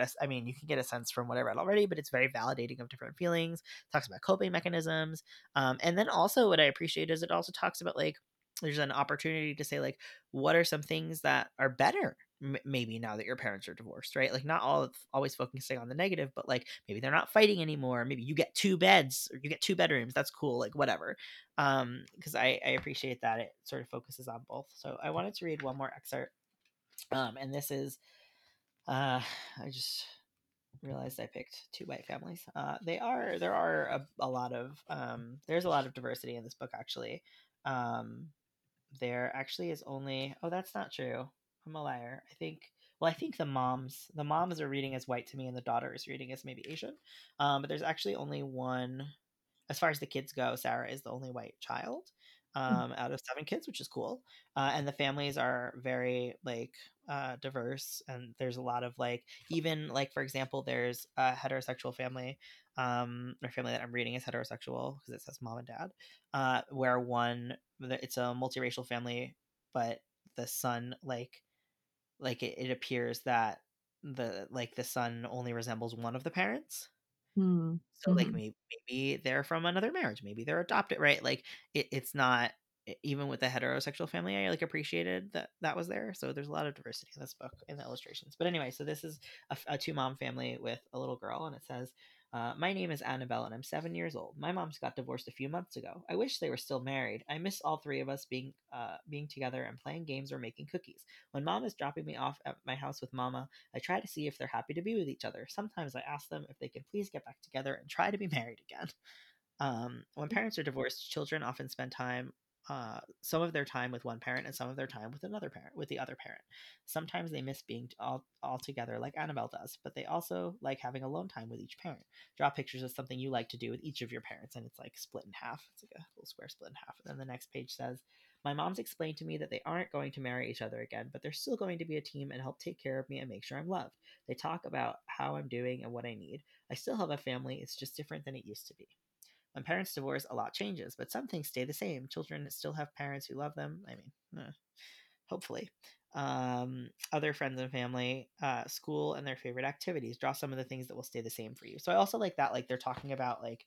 a sense from what I read already, but it's very validating of different feelings. It talks about coping mechanisms. And then also what I appreciate is it also talks about like, there's an opportunity to say like, what are some things that are better? Maybe now that your parents are divorced, right? Like not always focusing on the negative, but like maybe they're not fighting anymore. Maybe you get 2 beds or you get 2 bedrooms. That's cool. Like whatever. Cause I appreciate that it sort of focuses on both. So I wanted to read one more excerpt. And this is, I just realized I picked 2 white families. There's a lot of diversity in this book actually. There actually is only, oh, that's not true. I'm a liar. I think the moms are reading as white to me, and the daughter is reading as maybe Asian. But there's actually only one, as far as the kids go, Sarah is the only white child, out of 7 kids, which is cool. And the families are very like, diverse. And there's a lot of like, even like, for example, there's a heterosexual family, or family that I'm reading is heterosexual because it says mom and dad, where it's a multiracial family, but the son, like it appears that the son only resembles one of the parents. Mm-hmm. So like maybe they're from another marriage, maybe they're adopted, right? Like it's not even with the heterosexual family. I like appreciated that was there. So there's a lot of diversity in this book in the illustrations. But anyway, so this is a 2-mom family with a little girl, and it says, my name is Annabelle, and I'm 7 years old. My moms got divorced a few months ago. I wish they were still married. I miss all 3 of us being together and playing games or making cookies. When Mom is dropping me off at my house with Mama, I try to see if they're happy to be with each other. Sometimes I ask them if they can please get back together and try to be married again. When parents are divorced, children often spend time some of their time with one parent and some of their time with another parent, with the other parent. Sometimes they miss being all together like Annabelle does, but they also like having alone time with each parent. Draw pictures of something you like to do with each of your parents, and it's like split in half. It's like a little square split in half. And then the next page says, my mom's explained to me that they aren't going to marry each other again, but they're still going to be a team and help take care of me and make sure I'm loved. They talk about how I'm doing and what I need. I still have a family. It's just different than it used to be. When parents divorce, a lot changes, but some things stay the same. Children still have parents who love them. I mean, hopefully. Other friends and family, school, and their favorite activities. Draw some of the things that will stay the same for you. So I also like that, like, they're talking about, like,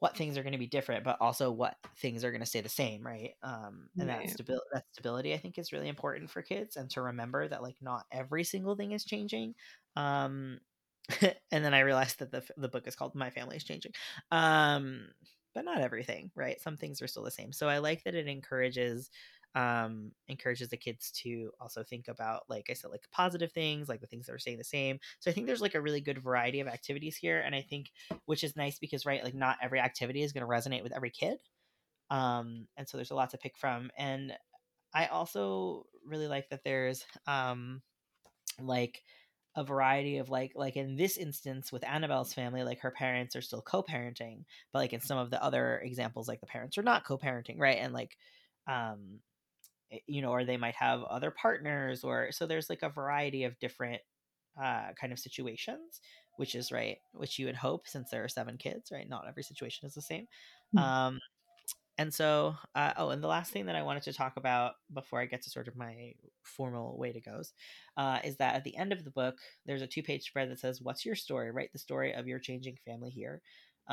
what things are going to be different, but also what things are going to stay the same, right? And yeah. That stability, I think, is really important for kids, and to remember that, like, not every single thing is changing. And then I realized that the book is called My Family is Changing. But not everything, right? Some things are still the same. So I like that it encourages the kids to also think about, like I said, like positive things, like the things that are staying the same. So I think there's like a really good variety of activities here. And I think, which is nice because, right, like not every activity is going to resonate with every kid. And so there's a lot to pick from. And I also really like that there's like a variety of like in this instance with Annabelle's family, like her parents are still co-parenting, but like in some of the other examples, like the parents are not co-parenting. Right. And like, you know, or they might have other partners, or so there's like a variety of different kind of situations, which is right, which you would hope, since there are 7 kids, right? Not every situation is the same. Mm-hmm. And so, and the last thing that I wanted to talk about before I get to sort of my formal way to goes is that at the end of the book, there's a 2-page spread that says, what's your story? Write the story of your changing family here.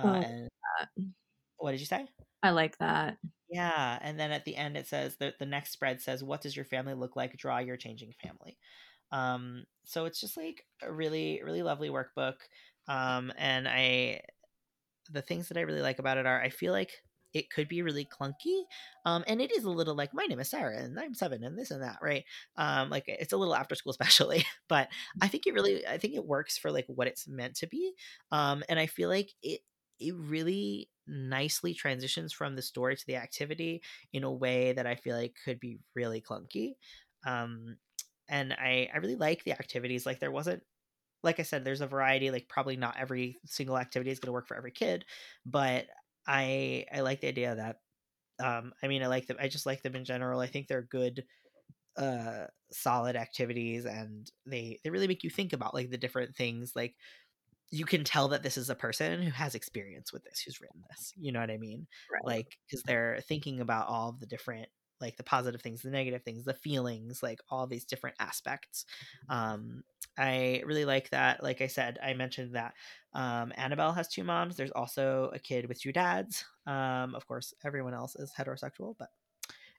What did you say? I like that. Yeah. And then at the end, it says that the next spread says, what does your family look like? Draw your changing family. So it's just like a really, really lovely workbook. And the things that I really like about it are, I feel like it could be really clunky. And it is a little like, my name is Sarah and I'm 7 and this and that, right? Like it's a little after school specially, but I think it works for like what it's meant to be. And I feel like it really nicely transitions from the story to the activity in a way that I feel like could be really clunky. And I really like the activities. Like there wasn't, like I said, there's a variety, like probably not every single activity is going to work for every kid, but I like the idea that, I mean, I like them. I just like them in general. I think they're good, solid activities, and they really make you think about like the different things. Like you can tell that this is a person who has experience with this, who's written this, you know what I mean? Right. Like, 'cause they're thinking about all of the different, like the positive things, the negative things, the feelings, like all these different aspects. I really like that. Like I said, I mentioned that Annabelle has 2 moms. There's also a kid with 2 dads. Of course, everyone else is heterosexual, but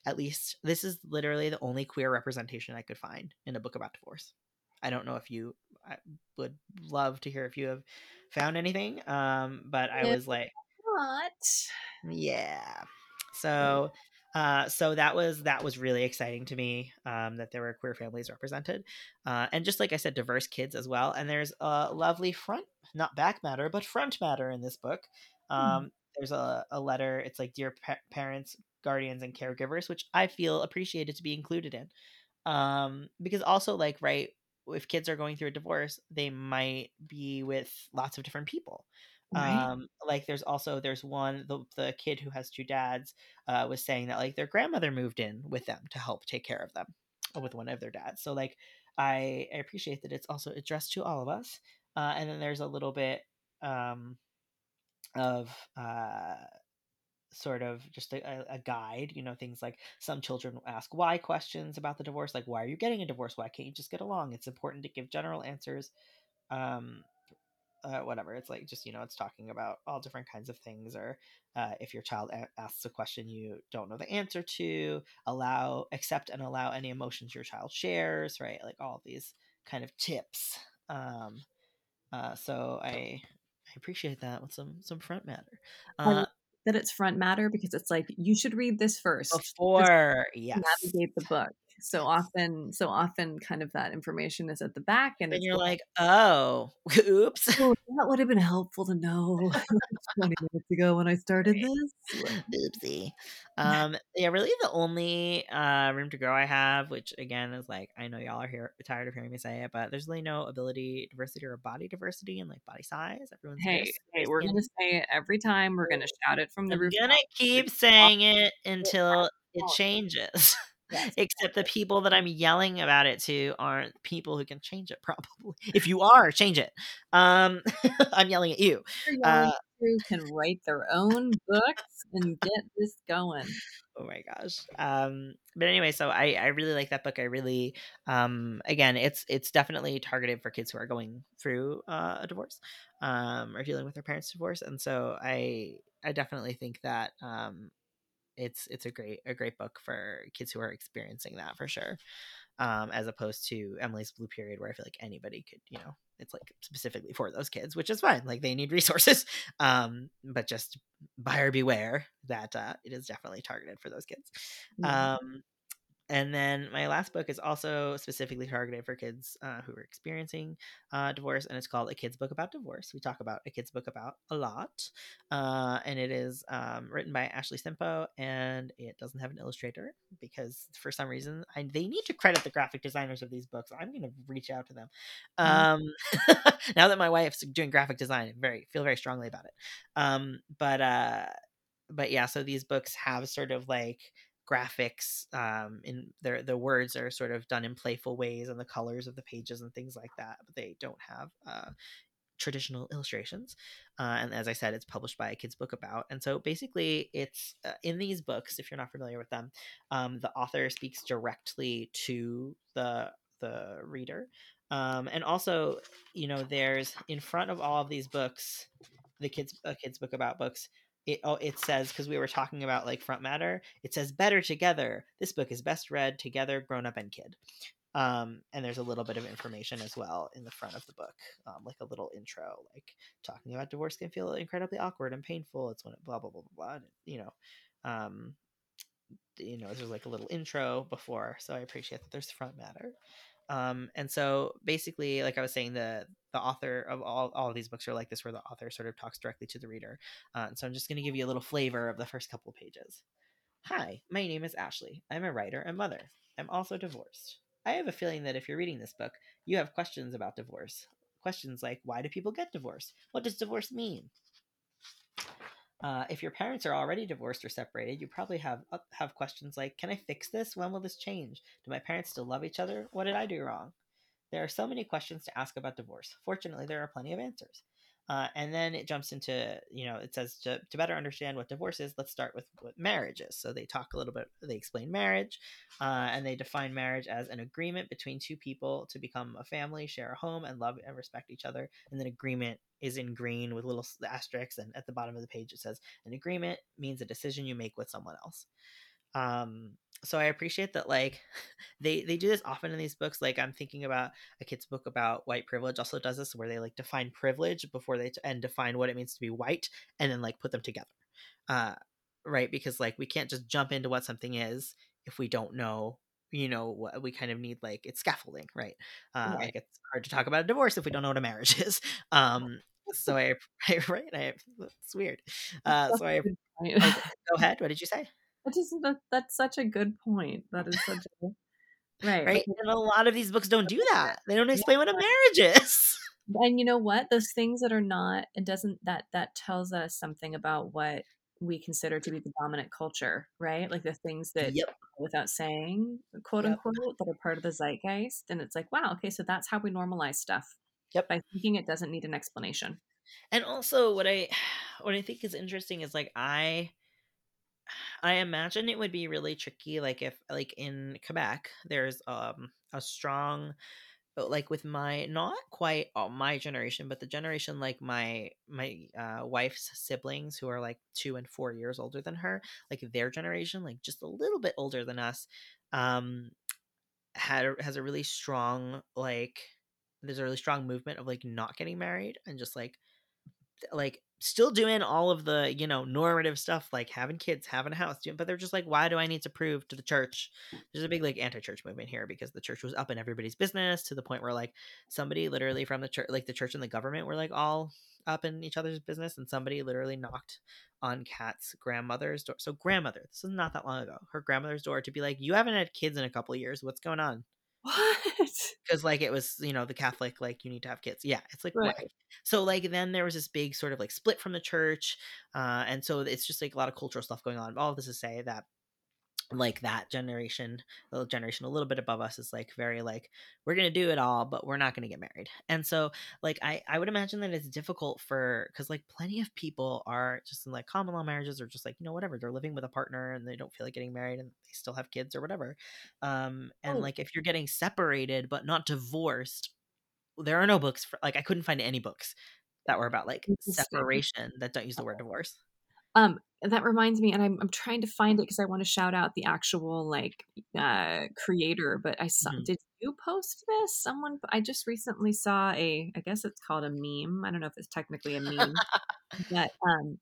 at least this is literally the only queer representation I could find in a book about divorce. I don't know if you I would love to hear if you have found anything, but I was like, what? Yeah. So that was really exciting to me, that there were queer families represented, and just like I said, diverse kids as well. And there's a lovely front matter in this book. There's a letter. It's like, dear parents, guardians, and caregivers, which I feel appreciated to be included in, because also like, right, if kids are going through a divorce, they might be with lots of different people. Right. Like there's one, the kid who has 2 dads, was saying that like their grandmother moved in with them to help take care of them, with one of their dads. So like, I appreciate that it's also addressed to all of us. And then there's a little bit, of, sort of just a guide, you know, things like some children ask why questions about the divorce. Like, why are you getting a divorce? Why can't you just get along? It's important to give general answers. Whatever, it's like, just, you know, it's talking about all different kinds of things, or if your child asks a question you don't know the answer to, accept and allow any emotions your child shares, right? Like all these kind of tips. So I appreciate that with some front matter. That it's front matter because it's like, you should read this first before navigate the book. So often kind of that information is at the back. And you're like, oh, oops. Oh, that would have been helpful to know 20 minutes ago when I started this. Oopsie. Yeah, really the only room to grow I have, which again is like, I know y'all are tired of hearing me say it, but there's really no ability diversity or body diversity and like body size. Everyone's hey, we're going to say it every time. We're going to shout it from the roof. We're going to keep saying it until it changes. Yes. Except the people that I'm yelling about it to aren't people who can change it, probably. If you are, change it. I'm yelling at you. Who can write their own books and get this going. Oh my gosh. But anyway, so I really like that book. I really, again, it's definitely targeted for kids who are going through a divorce or dealing with their parents' divorce. And so I definitely think that it's a great book for kids who are experiencing that for sure. As opposed to Emily's Blue Period, where I feel like anybody could, you know, it's like specifically for those kids, which is fine. Like they need resources. But just buyer beware that it is definitely targeted for those kids. And then my last book is also specifically targeted for kids who are experiencing divorce, and it's called A Kid's Book About Divorce. We talk about A Kid's Book About a lot, and it is written by Ashley Simpo, and it doesn't have an illustrator because for some reason they need to credit the graphic designers of these books. I'm going to reach out to them. Now that my wife's doing graphic design, I feel very strongly about it. But yeah, so these books have sort of like graphics, in the words are sort of done in playful ways and the colors of the pages and things like that, but they don't have traditional illustrations. And as I said, it's published by A Kid's Book About. And so basically it's in these books, if you're not familiar with them, the author speaks directly to the reader. And also, you know, there's in front of all of these books, A Kid's Book About books, It says, because we were talking about like front matter, it says better together. This book is best read together, grown up and kid. And there's a little bit of information as well in the front of the book, like a little intro, like talking about divorce can feel incredibly awkward and painful. It's when it blah, blah, blah, blah, blah. And, you know, there's like a little intro before. So I appreciate that there's front matter. And so basically, like I was saying, the author of all of these books are like this, where the author sort of talks directly to the reader. And so I'm just going to give you a little flavor of the first couple of pages. Hi, my name is Ashley. I'm a writer and mother. I'm also divorced. I have a feeling that if you're reading this book, you have questions about divorce. Questions like, why do people get divorced? What does divorce mean? If your parents are already divorced or separated, you probably have questions like, can I fix this? When will this change? Do my parents still love each other? What did I do wrong? There are so many questions to ask about divorce. Fortunately, there are plenty of answers. And then it jumps into, you know, it says to better understand what divorce is, let's start with what marriage is. So they talk a little bit, they explain marriage, and they define marriage as an agreement between two people to become a family, share a home, and love and respect each other. And then agreement is in green with little asterisks. And at the bottom of the page, it says an agreement means a decision you make with someone else. So I appreciate that, like, they do this often in these books. Like, I'm thinking about A Kid's Book About White Privilege also does this, where they like define privilege before they and define what it means to be white, and then like put them together, right? Because like we can't just jump into what something is if we don't know, you know, what we kind of need, like it's scaffolding, right? Right. Like it's hard to talk about a divorce if we don't know what a marriage is. So I right? It's weird. So I okay, go ahead. What did you say? That's such a good point. That is such a right. And a lot of these books don't do that. They don't explain what a marriage is. And you know what? Those things that are not, it doesn't, that tells us something about what we consider to be the dominant culture, right? Like the things that, without saying, quote unquote, that are part of the zeitgeist. And it's like, wow, okay, so that's how we normalize stuff. Yep. By thinking it doesn't need an explanation. And also what I think is interesting is like I imagine it would be really tricky, like if like in Quebec, there's a strong, like with my, not quite my generation, but the generation like my wife's siblings who are like 2 and 4 years older than her, like their generation, like just a little bit older than us, has a really strong, like there's a really strong movement of like not getting married and just like like still doing all of the, you know, normative stuff, like having kids, having a house, but they're just like, why do I need to prove to the church? There's a big like anti-church movement here because the church was up in everybody's business to the point where like somebody literally from the church, like the church and the government were like all up in each other's business, and somebody literally knocked on Kat's grandmother's door. So grandmother, this is not that long ago, her grandmother's door to be like, you haven't had kids in a couple of years. What's going on? What? Because like it was, you know, the Catholic, like you need to have kids. Yeah, it's like right. So like then there was this big sort of like split from the church, and so it's just like a lot of cultural stuff going on. All of this to say that like that generation, the generation a little bit above us, is like very like we're gonna do it all, but we're not gonna get married. And so like I would imagine that it's difficult for, because like plenty of people are just in like common law marriages or just like, you know, whatever, they're living with a partner and they don't feel like getting married and they still have kids or whatever. And like if you're getting separated but not divorced, there are no books for, like I couldn't find any books that were about like separation that don't use the word divorce. That reminds me, and I'm trying to find it because I want to shout out the actual like creator, but I saw, did you post this? Someone, I just recently saw I guess it's called a meme. I don't know if it's technically a meme, but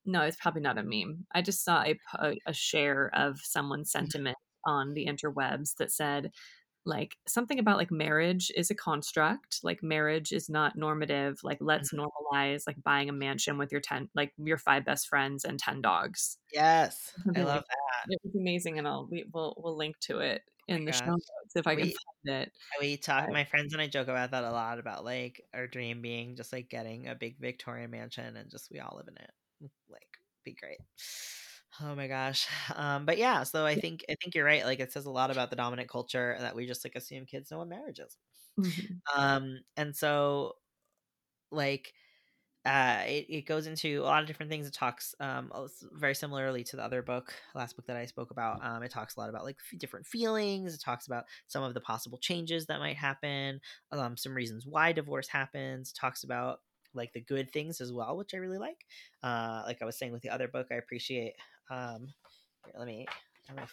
no, it's probably not a meme. I just saw a share of someone's sentiment on the interwebs that said like something about like marriage is a construct, like marriage is not normative, like let's normalize like buying a mansion with your 10, like your 5 best friends and 10 dogs. Yes. I love that. It was amazing. And we'll link to it in the show notes if I can find it. We talk, my friends and I joke about that a lot, about like our dream being just like getting a big Victorian mansion and just, we all live in it. Like be great. Oh my gosh. But yeah, so I think you're right. Like it says a lot about the dominant culture that we just like assume kids know what marriage is. Mm-hmm. And so like it goes into a lot of different things. It talks very similarly to the other book, last book that I spoke about. It talks a lot about like different feelings. It talks about some of the possible changes that might happen, some reasons why divorce happens. It talks about like the good things as well, which I really like. Like I was saying with the other book, I appreciate here, let me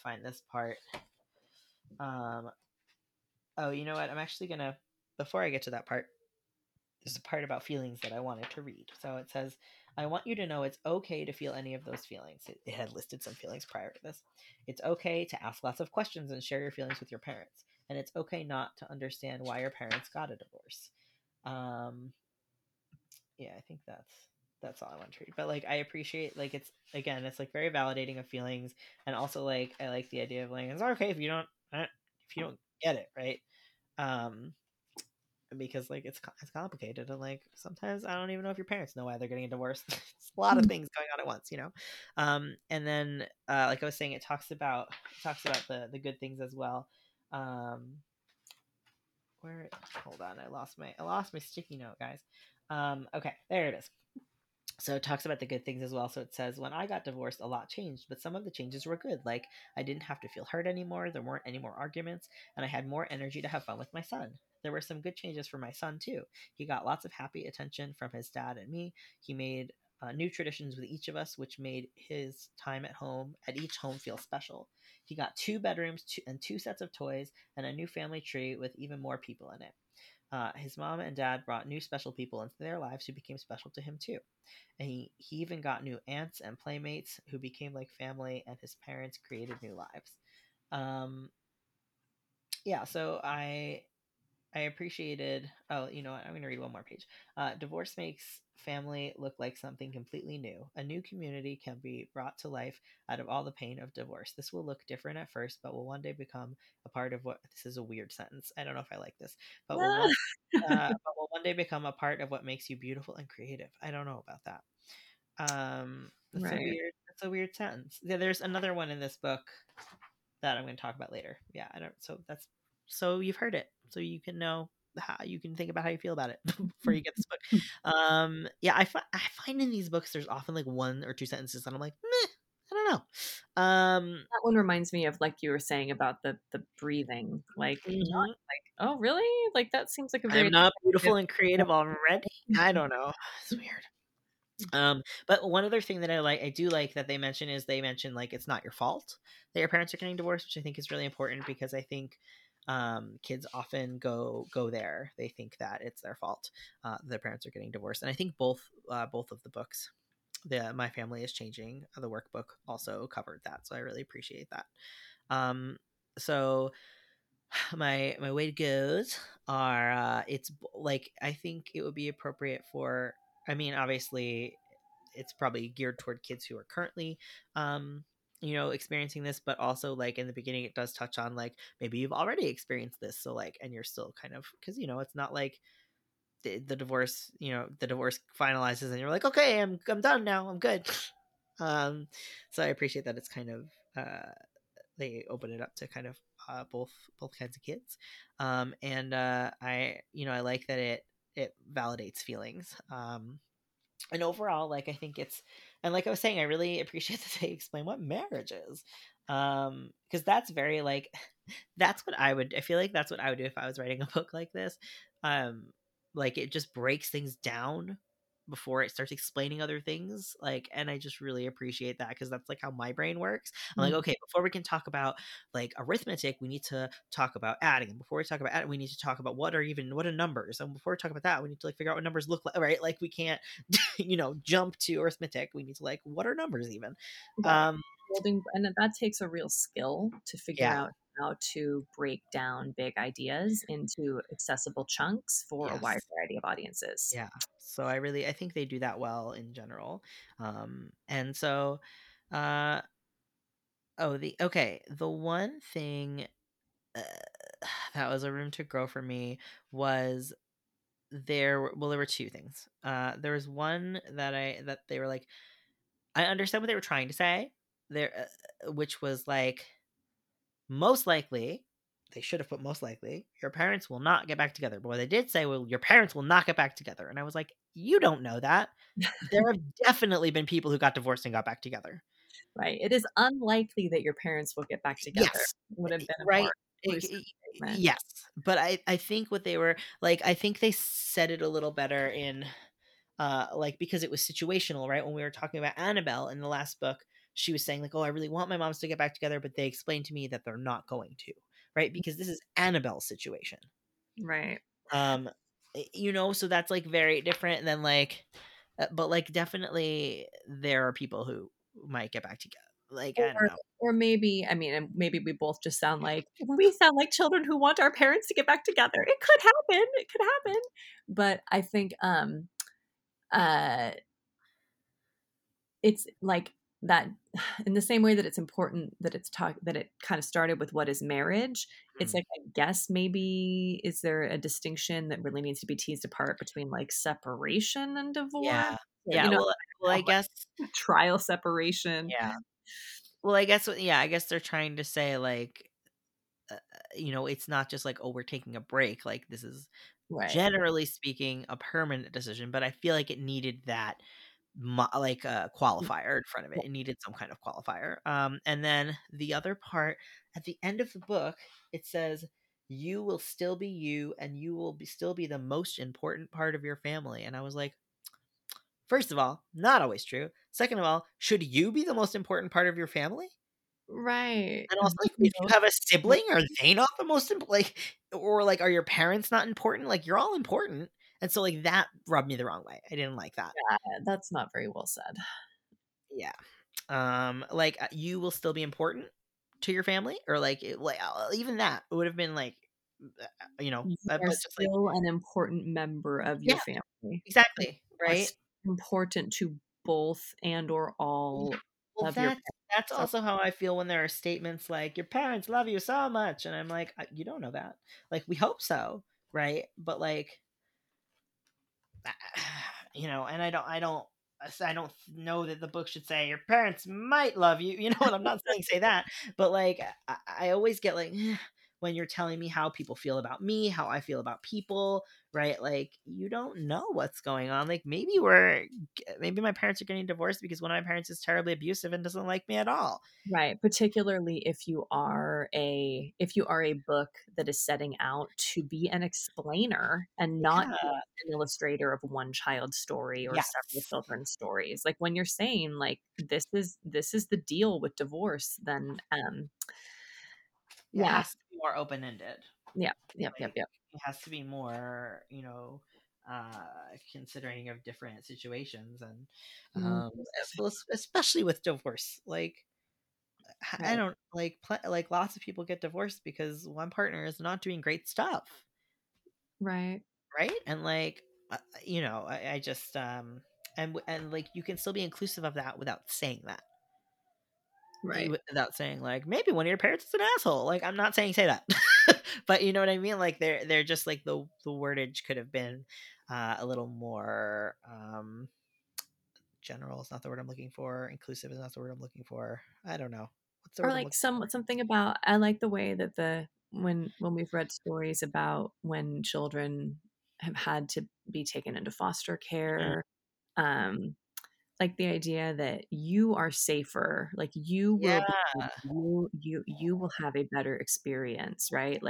find this part. Oh, you know what? I'm actually gonna, before I get to that part, there's a part about feelings that I wanted to read. So it says, I want you to know it's okay to feel any of those feelings. It had listed some feelings prior to this. It's okay to ask lots of questions and share your feelings with your parents. And it's okay not to understand why your parents got a divorce. Yeah, I think that's all I want to read. But like I appreciate, like it's, again, it's like very validating of feelings, and also like I like the idea of like it's okay if you don't get it, right? Because like it's complicated, and like sometimes I don't even know if your parents know why they're getting a divorce. It's a lot of things going on at once, you know. And then like I was saying, it talks about the good things as well. Where, hold on, I lost my sticky note, guys. Okay, there it is. So it talks about the good things as well. So it says, when I got divorced, a lot changed, but some of the changes were good. Like I didn't have to feel hurt anymore. There weren't any more arguments, and I had more energy to have fun with my son. There were some good changes for my son too. He got lots of happy attention from his dad and me. He made new traditions with each of us, which made his time at each home feel special. He got 2 bedrooms and 2 sets of toys and a new family tree with even more people in it. His mom and dad brought new special people into their lives who became special to him too. And he even got new aunts and playmates who became like family, and his parents created new lives. Yeah, so I appreciated, oh, you know what? I'm going to read one more page. Divorce makes family look like something completely new. A new community can be brought to life out of all the pain of divorce. This will look different at first, but will one day become a part of what, this is a weird sentence, I don't know if I like this, but will one day become a part of what makes you beautiful and creative. I don't know about that. That's a weird sentence. Yeah, there's another one in this book that I'm going to talk about later. Yeah, I don't, so that's, so you've heard it, so you can know how you can think about how you feel about it before you get this book. Yeah, I find in these books there's often like 1 or 2 sentences and I'm like, meh, I don't know. That one reminds me of, like you were saying about the breathing, like, mm-hmm. Like, oh really? Like that seems like a very, I'm not beautiful and creative already. I don't know. It's weird. But one other thing that I do like that they mention is they mention like it's not your fault that your parents are getting divorced, which I think is really important, because I think Kids often go there. They think that it's their fault. Their parents are getting divorced. And I think both of the books, the My Family is Changing, the workbook, also covered that. So I really appreciate that. So my way to goes are, it's like, I think it would be appropriate for, I mean, obviously it's probably geared toward kids who are currently, experiencing this, but also like in the beginning, it does touch on like, maybe you've already experienced this. So like, and you're still kind of, cause it's not like the divorce finalizes and you're like, okay, I'm done now. I'm good. So I appreciate that. It's kind of, they open it up to kind of both kinds of kids. I like that it validates feelings. And overall, like, I think it's, and like I was saying, I really appreciate that they explain what marriage is. Because that's very like, I feel like that's what I would do if I was writing a book like this. Like it just breaks things down before it starts explaining other things, like, and I just really appreciate that because that's like how my brain works. I'm like, okay, before we can talk about like arithmetic, we need to talk about adding, and before we talk about adding, we need to talk about what are numbers, and before we talk about that, we need to like figure out what numbers look like, right? Like we can't jump to arithmetic. We need to like, what are numbers even? And that takes a real skill to figure out how to break down big ideas into accessible chunks for a wide variety of audiences. Yeah. So I think they do that well in general. And so, the one thing that was a room to grow for me was there were two things. There was one that they were like, I understand what they were trying to say there, which was like, most likely, they should have put most likely, your parents will not get back together. But what they did say, well, your parents will not get back together. And I was like, you don't know that. There have definitely been people who got divorced and got back together. Right. It is unlikely that your parents will get back together. Yes. Would have been right. Yes. But I think what they were like, I think they said it a little better in because it was situational, right? When we were talking about Annabelle in the last book, she was saying like, oh, I really want my moms to get back together, but they explained to me that they're not going to, right? Because this is Annabelle's situation. Right. So that's like very different than like, but like definitely there are people who might get back together. Like, I don't know. Or maybe, I mean, maybe we both just sound like, children who want our parents to get back together. It could happen. But I think, it's like, that in the same way that it's important that that it kind of started with what is marriage, it's like, I guess maybe is there a distinction that really needs to be teased apart between like separation and divorce? Yeah. I guess trial separation. Yeah. Well, I guess they're trying to say like, it's not just like, oh, we're taking a break. Like this is generally speaking a permanent decision, but I feel like it needed that. Like a qualifier in front of it. It needed some kind of qualifier. And then the other part at the end of the book, it says, you will still be you and you will still be the most important part of your family. And I was like, first of all, not always true. Second of all, should you be the most important part of your family? Right. And also, like, if you have a sibling, are they not the most important? Like, or like, are your parents not important? Like, you're all important. And so like that rubbed me the wrong way. I didn't like that. Yeah, that's not very well said. Yeah. Like you will still be important to your family, or like, even that would have been like, you are still like, an important member of your family. Exactly. Right. Important to both and or all. Well, that's also how I feel when there are statements like your parents love you so much. And I'm like, you don't know that. Like, we hope so. Right. But like, and I don't know that the book should say your parents might love you. You know what? I'm not saying say that, but like I always get like when you're telling me how people feel about me, how I feel about people, right? Like you don't know what's going on. Like maybe my parents are getting divorced because one of my parents is terribly abusive and doesn't like me at all. Right. Particularly if you are a book that is setting out to be an explainer and not an illustrator of one child's story or several children's stories. Like when you're saying like, this is the deal with divorce, then, It has to be more open-ended. It has to be more, considering of different situations, and especially with divorce. I don't like lots of people get divorced because one partner is not doing great stuff. Right. And I just, and like, you can still be inclusive of that without saying that. Right. Without saying maybe one of your parents is an asshole. I'm not saying say that, but you know what I mean? They're just the wordage could have been a little more general. It's not the word I'm looking for. Inclusive is not the word I'm looking for. I don't know. What's the word? Or something about, I like the way that when we've read stories about when children have had to be taken into foster care, the idea that you are safer, you will, you will have a better experience, right?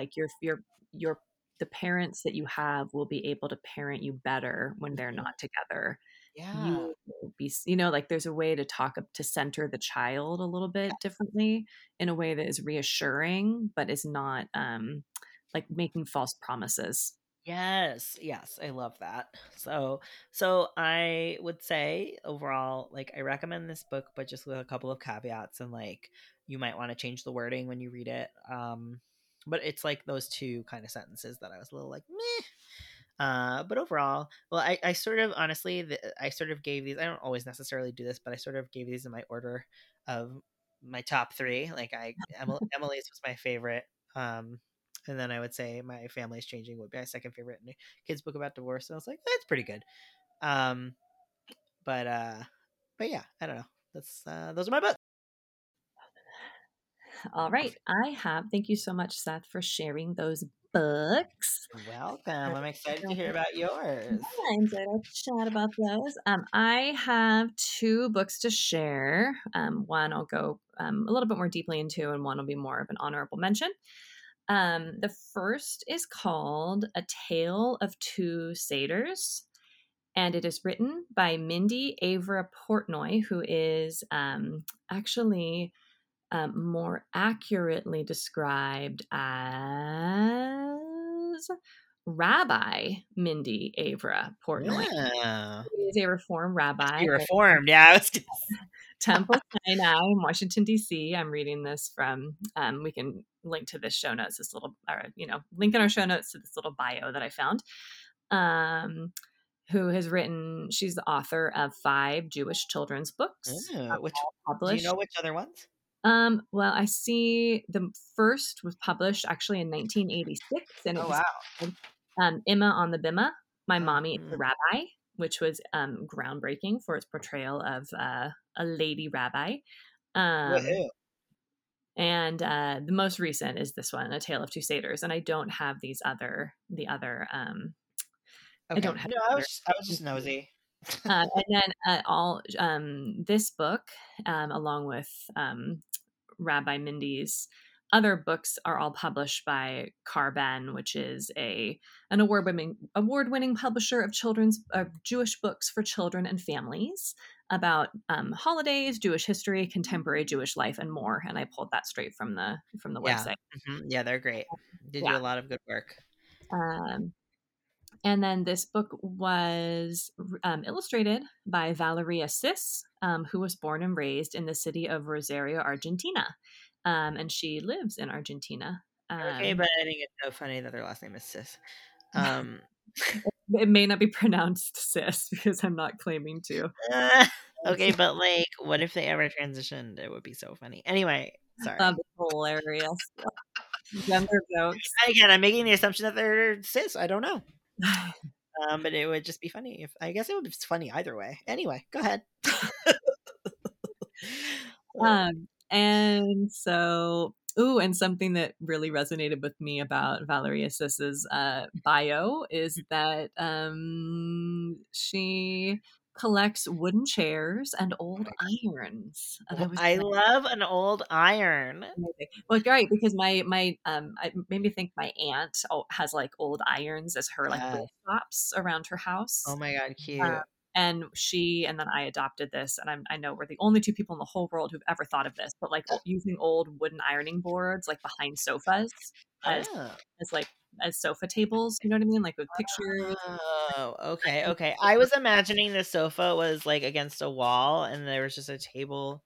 Your the parents that you have will be able to parent you better when they're not together. Yeah. You will be, there's a way to center the child a little bit differently in a way that is reassuring, but is not making false promises. Yes, I love that. So I would say overall, I recommend this book, but just with a couple of caveats, and you might want to change the wording when you read it. But it's those two kind of sentences that I was a little meh. But overall, well, I sort of, honestly, I sort of gave these, I don't always necessarily do this, but I sort of gave these in my order of my top three. Emily's was my favorite. And then I would say My Family is Changing would be my second favorite, and kids book about divorce. And I was that's pretty good. But yeah, I don't know. That's, those are my books. All right. Thank you so much, Seth, for sharing those books. Welcome. I'm excited to hear about yours. Yeah, I'm excited to chat about those. I have two books to share. One I'll go a little bit more deeply into, and one will be more of an honorable mention. The first is called A Tale of Two Seders, and it is written by Mindy Avra Portnoy, who is more accurately described as Rabbi Mindy Avra Portnoy. Yeah. She is a Reformed rabbi. Temple Sinai in Washington, D.C. I'm reading this from, we can link to this show notes, this little, link in our show notes to this little bio that I found, who has written, she's the author of 5 Jewish children's books. Which, do you know which other ones? Well, I see the first was published actually in 1986. And it was called, Emma on the Bima, My Mommy is a Rabbi, which was groundbreaking for its portrayal of a lady rabbi. And the most recent is this one, A Tale of Two Seders. And I don't have these the other. I don't have. No, I was just nosy. And then all this book, along with Rabbi Mindy's other books, are all published by Karben, which is an award-winning publisher of Jewish books for children and families about holidays, Jewish history, contemporary Jewish life, and more. And I pulled that straight from the website. Mm-hmm. Yeah, they're great. They do a lot of good work. And then this book was illustrated by Valeria Sis, who was born and raised in the city of Rosario, Argentina. And she lives in Argentina. Okay, but I think it's so funny that their last name is Sis. It may not be pronounced Sis because I'm not claiming to. Okay, but what if they ever transitioned? It would be so funny. Anyway, sorry. Hilarious. Gender jokes. Again, I'm making the assumption that they're Sis. I don't know. But it would just be funny. I guess it would be funny either way. Anyway, go ahead. And so, and something that really resonated with me about Valeria Sis's bio is that she collects wooden chairs and old irons. And I love an old iron. Well, right, because my it made me think my aunt has old irons as her little props around her house. Oh my God, cute. And she, and then I adopted this, and I know we're the only two people in the whole world who've ever thought of this, but like using old wooden ironing boards, like behind sofas as sofa tables, you know what I mean? Like with pictures. Oh, okay. Okay. I was imagining the sofa was like against a wall and there was just a table.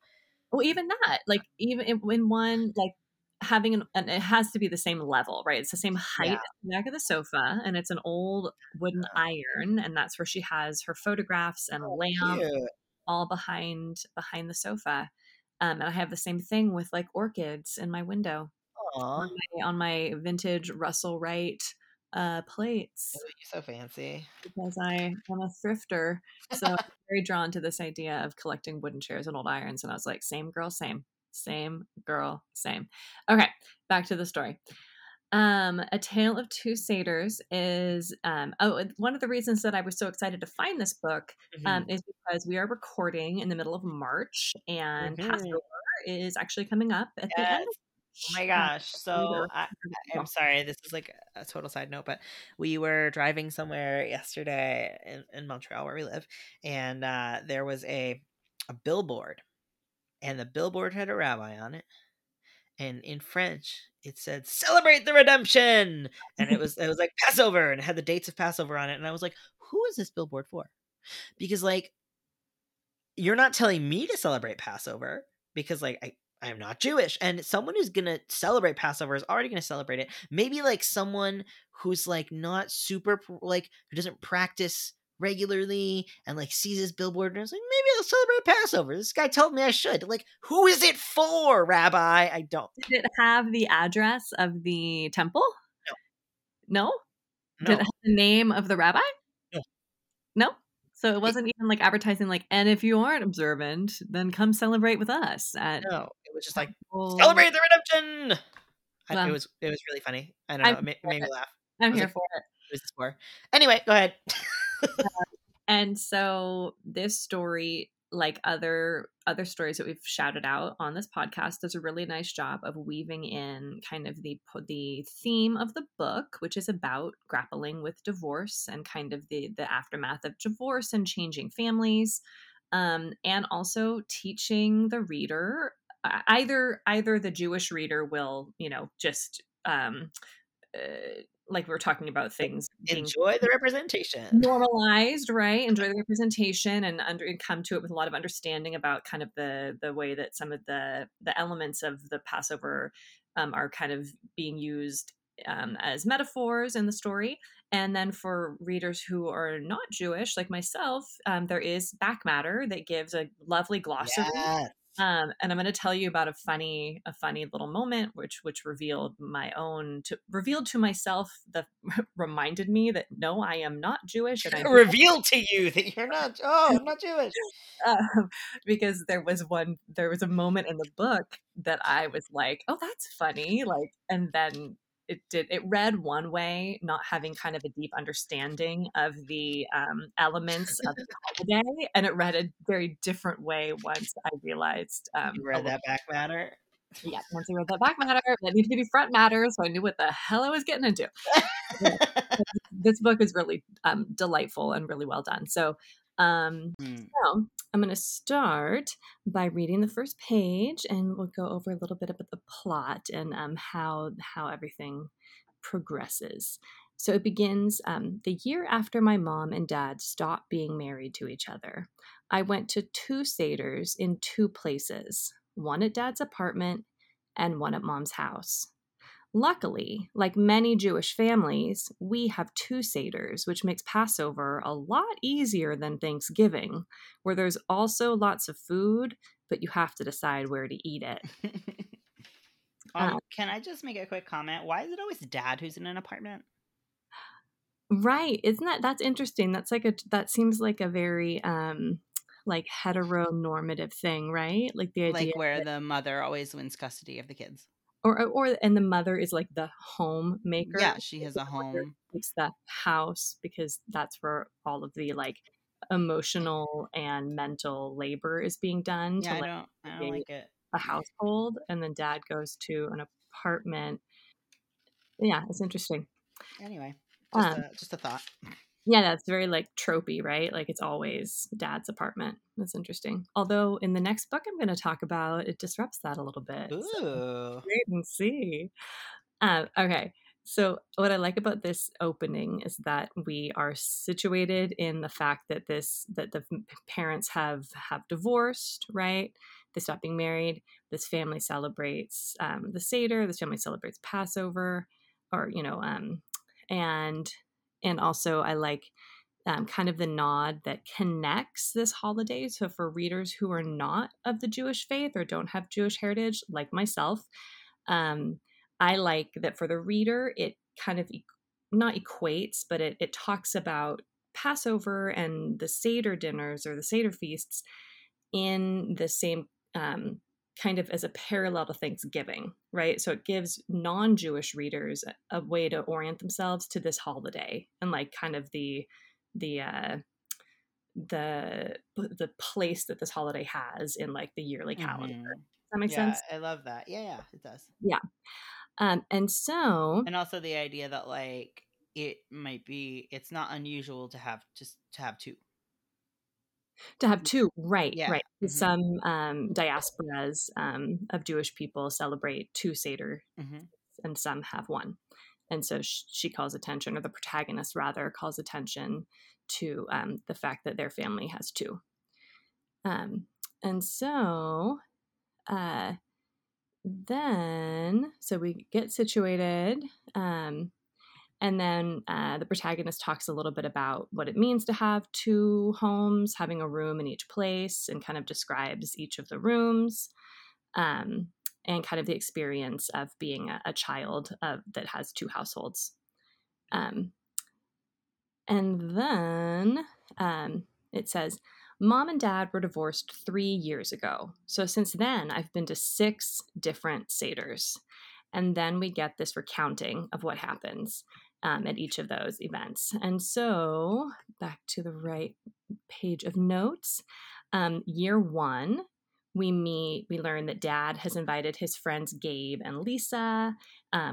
Well, even that, like even in one, like having and it has to be the same level, right? It's the same height as the back of the sofa, and it's an old wooden iron, and that's where she has her photographs and lamp all behind the sofa. And I have the same thing with like orchids in my window. On my vintage Russell Wright plates. Oh, you're so fancy. Because I am a thrifter. So I'm very drawn to this idea of collecting wooden chairs and old irons. And I was like, same girl, same. Same girl, same. Okay, back to the story. A Tale of Two Seders is one of the reasons that I was so excited to find this book is because we are recording in the middle of March, and Passover is actually coming up at the end. Oh my gosh. So I'm sorry, this is like a total side note, but we were driving somewhere yesterday in Montreal where we live, and there was a billboard, and the billboard had a rabbi on it, and in French it said, "Celebrate the redemption," and it was like Passover, and it had the dates of Passover on it, and I was like, who is this billboard for? Because like, you're not telling me to celebrate Passover, because like I am not Jewish, and someone who's going to celebrate Passover is already going to celebrate it. Maybe like someone who's like not super, like who doesn't practice regularly and like sees this billboard and is like, maybe I'll celebrate Passover. This guy told me I should. Like, who is it for, Rabbi? I don't. Did it have the address of the temple? No. Did it have the name of the rabbi? No. So it wasn't even like advertising, like, and if you aren't observant, then come celebrate with us. No, it was just like, celebrate the redemption. Well, it was really funny. I don't know. It made me laugh. I'm here like, for it. What is this for? Anyway, go ahead. And so this story, like other stories that we've shouted out on this podcast, does a really nice job of weaving in kind of the theme of the book, which is about grappling with divorce and kind of the aftermath of divorce and changing families, and also teaching the reader, either the Jewish reader will, you know, just like we were talking about things. Enjoy the representation. Normalized, right? Enjoy the representation and come to it with a lot of understanding about kind of the way that some of the elements of the Passover are kind of being used as metaphors in the story. And then for readers who are not Jewish, like myself, there is back matter that gives a lovely glossary. Yes. And I'm going to tell you about a funny little moment, which revealed to myself, that reminded me that no, I am not Jewish. And I revealed to you that you're not. Oh, I'm not Jewish. Because there was a moment in the book that I was like, oh, that's funny. Like, and then it read one way, not having kind of a deep understanding of the elements of the holiday, and it read a very different way once I realized. You read that back matter? Yeah, once I read that back matter, that needed to be front matter, so I knew what the hell I was getting into. This book is really delightful and really well done. So I'm going to start by reading the first page, and we'll go over a little bit about the plot and how everything progresses. So it begins, the year after my mom and dad stopped being married to each other. I went to two seders in two places, one at dad's apartment and one at mom's house. Luckily, like many Jewish families, we have two seders, which makes Passover a lot easier than Thanksgiving, where there's also lots of food, but you have to decide where to eat it. Can I just make a quick comment? Why is it always dad who's in an apartment? Right. Isn't that's interesting. That's like that seems like a very, like heteronormative thing, right? Like the idea like where the mother always wins custody of the kids. Or and the mother is like the homemaker. Yeah, she has a home. It's the house because that's where all of the like emotional and mental labor is being done. Yeah, I don't like it. A household, and then dad goes to an apartment. Yeah, it's interesting. Anyway, just a thought. Yeah, that's very like tropey, right? Like it's always dad's apartment. That's interesting. Although in the next book I'm going to talk about, it disrupts that a little bit. Ooh. So wait and see. Okay. So what I like about this opening is that we are situated in the fact that the parents have divorced, right? They stop being married. This family celebrates the Seder. This family celebrates Passover, or and also I like kind of the nod that connects this holiday. So for readers who are not of the Jewish faith or don't have Jewish heritage, like myself, I like that for the reader, it kind of not equates, but it talks about Passover and the Seder dinners or the Seder feasts in the same kind of as a parallel to Thanksgiving, right? So it gives non-Jewish readers a way to orient themselves to this holiday and like kind of the place that this holiday has in like the yearly calendar. Mm-hmm. Does that make sense? I love that. Yeah, it does. Yeah. And also the idea that like it's not unusual to have two. To have two, right? Yeah. Right. Mm-hmm. Some diasporas of Jewish people celebrate two Seder, mm-hmm. and some have one. And so she calls attention, or the protagonist rather calls attention to the fact that their family has two. So we get situated, and then the protagonist talks a little bit about what it means to have two homes, having a room in each place, and kind of describes each of the rooms, and kind of the experience of being a child that has two households. And then it says, Mom and Dad were divorced 3 years ago. So since then, I've been to 6 different Seders. And then we get this recounting of what happens at each of those events. And so back to the right page of notes, year one, we learn that Dad has invited his friends Gabe and Lisa.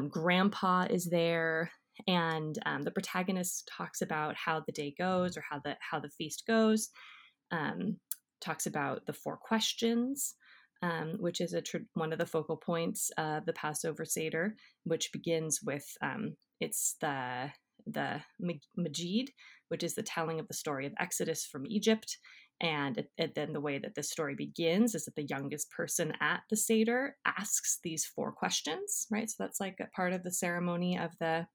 Grandpa is there. And the protagonist talks about how the day goes, or how the feast goes. Talks about the 4 questions, which is one of the focal points of the Passover Seder, which begins with it's the Majid, which is the telling of the story of Exodus from Egypt. And then the way that this story begins is that the youngest person at the Seder asks these 4 questions, right? So that's like a part of the ceremony of the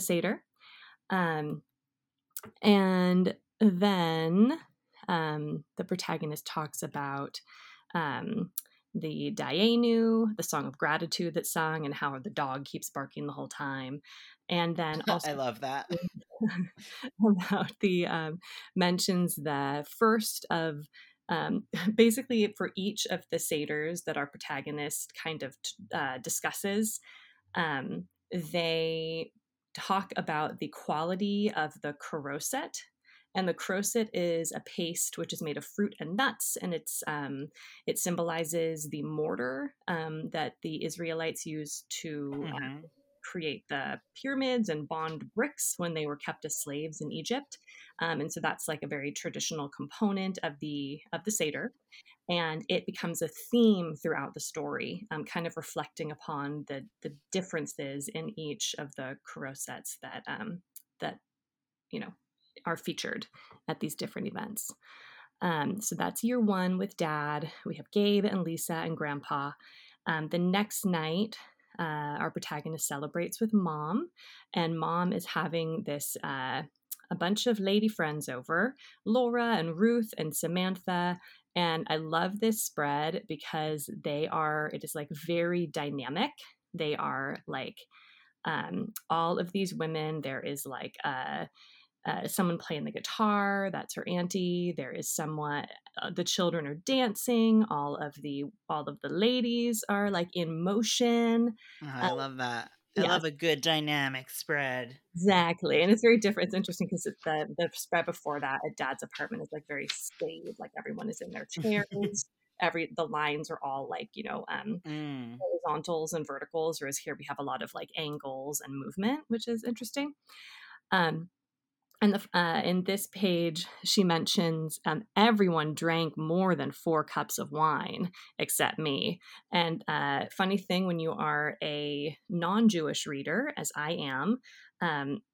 Seder. Then the protagonist talks about the Dayenu, the song of gratitude that's sung, and how the dog keeps barking the whole time. And then also, I love that about the mentions the first of basically for each of the seders that our protagonist kind of discusses, they talk about the quality of the karoset. And the karoset is a paste which is made of fruit and nuts, and it symbolizes the mortar that the Israelites used to create the pyramids and bond bricks when they were kept as slaves in Egypt. And so that's like a very traditional component of the Seder. And it becomes a theme throughout the story, kind of reflecting upon the differences in each of the karosets that are featured at these different events. So that's year one with Dad. We have Gabe and Lisa and Grandpa. The next night, our protagonist celebrates with Mom, and Mom is having this a bunch of lady friends over, Laura and Ruth and Samantha. And I love this spread because it is like very dynamic. They are like all of these women. There is like someone playing the guitar, that's her auntie. There is someone, the children are dancing. All of the ladies are like in motion. Oh, I love that. I love a good dynamic spread. Exactly. And it's very different. It's interesting because the spread before that at Dad's apartment is like very staid. Like everyone is in their chairs. The lines are all like, horizontals and verticals. Whereas here we have a lot of like angles and movement, which is interesting. In this page, she mentions everyone drank more than 4 cups of wine except me. And funny thing, when you are a non-Jewish reader, as I am,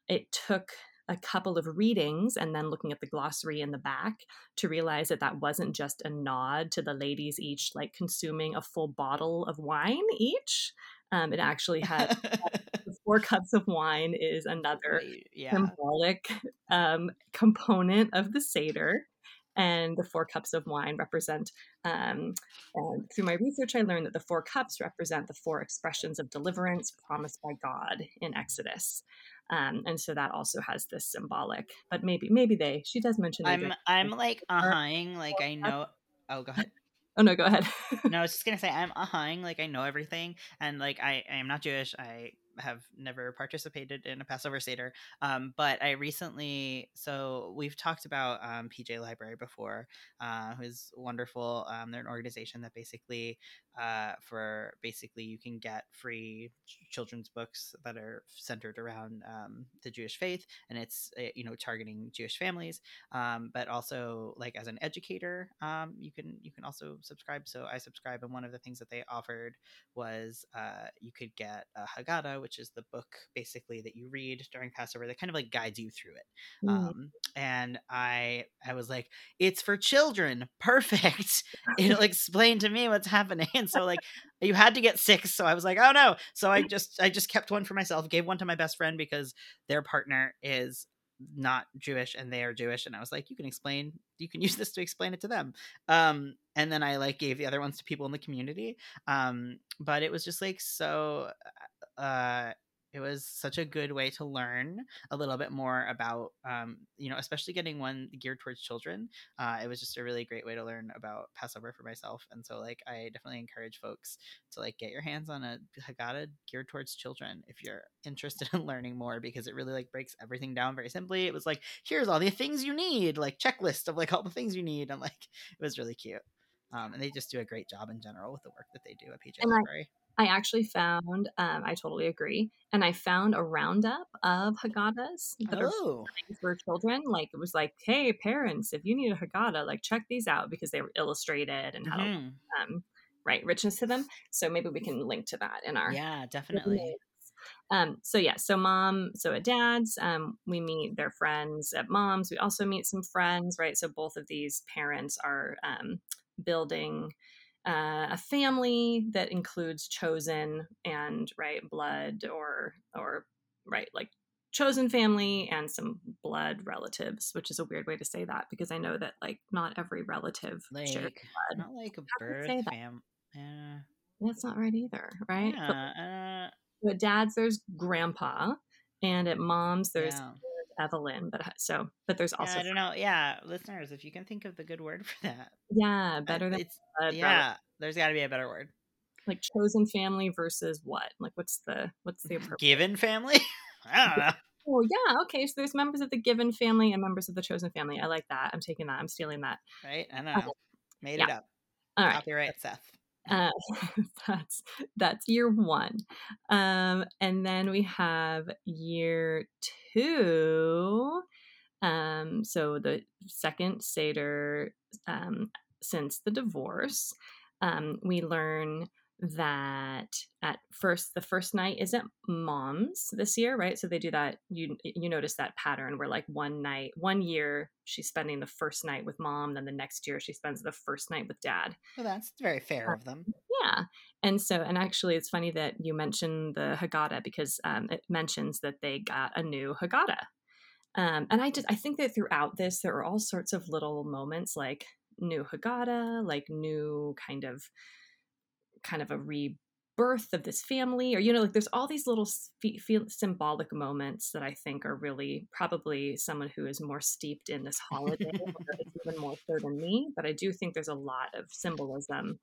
it took a couple of readings and then looking at the glossary in the back to realize that that wasn't just a nod to the ladies each like consuming a full bottle of wine each. It actually had 4 cups of wine is another symbolic component of the Seder. And the 4 cups of wine represent, through my research, I learned that the 4 cups represent the 4 expressions of deliverance promised by God in Exodus. And so that also has this symbolic, but maybe she does mention. I'm like ahhing, like I know. Oh, go ahead. Oh no, go ahead. No, I was just going to say I'm ahhing, like I know everything. And like, I am not Jewish. I have never participated in a Passover Seder. But I recently, so we've talked about PJ Library before, who's wonderful. They're an organization that basically you can get free children's books that are centered around the Jewish faith, and it's, you know, targeting Jewish families. But also like as an educator, you can also subscribe. So I subscribe, and one of the things that they offered was you could get a Haggadah, which is the book basically that you read during Passover that kind of like guides you through it. And I was like, it's for children. Perfect. It'll explain to me what's happening. And so like you had to get 6. So I was like, oh no. So I just kept one for myself, gave one to my best friend because their partner is not Jewish and they are Jewish. And I was like, you can use this to explain it to them. And then I like gave the other ones to people in the community. But it was just like, so, it was such a good way to learn a little bit more about, you know, especially getting one geared towards children. It was just a really great way to learn about Passover for myself. And so like, I definitely encourage folks to like get your hands on a Haggadah geared towards children if you're interested in learning more, because it really like breaks everything down very simply. It was like, here's all the things you need, like checklist of like all the things you need. And like, it was really cute. And they just do a great job in general with the work that they do at PJ Library. I actually found, I totally agree. And I found a roundup of Haggadahs that are for children. Like it was like, hey parents, if you need a Haggadah, like check these out, because they were illustrated and had richness to them. So maybe we can link to that in our. Yeah, definitely. Videos. So at Dad's, we meet their friends. At Mom's, we also meet some friends, right? So both of these parents are, building, a family that includes chosen and blood or like chosen family and some blood relatives, which is a weird way to say that because I know that like not every relative like, shares blood. Not like a birth family. Yeah. That's not right either, right? Yeah, but at Dad's there's Grandpa, and at Mom's there's Evelyn, but there's also listeners, if you can think of the good word for that, better than there's got to be a better word, like chosen family versus what, like what's the appropriate given family. I don't know. Oh yeah, okay, so there's members of the given family and members of the chosen family. I like that. I'm taking that. I'm stealing that. Right? I don't know. Made it up. All right, copyright Seth. That's year 1. And then we have year 2. So the second Seder, since the divorce, we learn that at first, the first night isn't Mom's this year, right? So they do that. You notice that pattern where like one year she's spending the first night with Mom, then the next year she spends the first night with Dad. Well, that's very fair of them. Yeah. And so, and actually it's funny that you mentioned the Haggadah because it mentions that they got a new Haggadah. And I think that throughout this, there are all sorts of little moments like new Haggadah, like new kind of a rebirth of this family, or, you know, like there's all these little symbolic moments that I think are really probably someone who is more steeped in this holiday, it's even more so than me, but I do think there's a lot of symbolism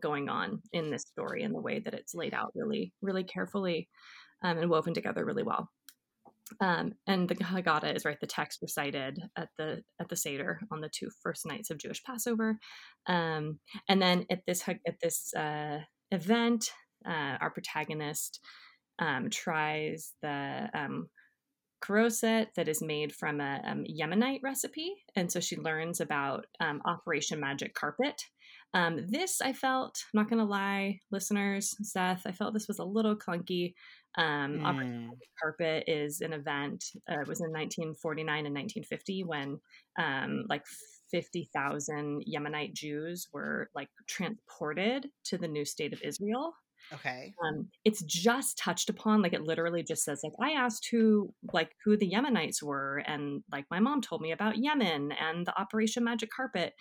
going on in this story and the way that it's laid out really, really carefully and woven together really well. And the Haggadah is the text recited at the Seder on the 2 first nights of Jewish Passover, and then at this event, our protagonist tries the Caroset that is made from a Yemenite recipe. And so she learns about Operation Magic Carpet. This I felt, I'm not going to lie, listeners, Seth, I felt this was a little clunky. Operation Magic Carpet is an event, it was in 1949 and 1950 when 50,000 Yemenite Jews were transported to the new state of Israel. Okay. It's just touched upon, it literally just says, I asked who the Yemenites were, and my mom told me about Yemen and the Operation Magic Carpet,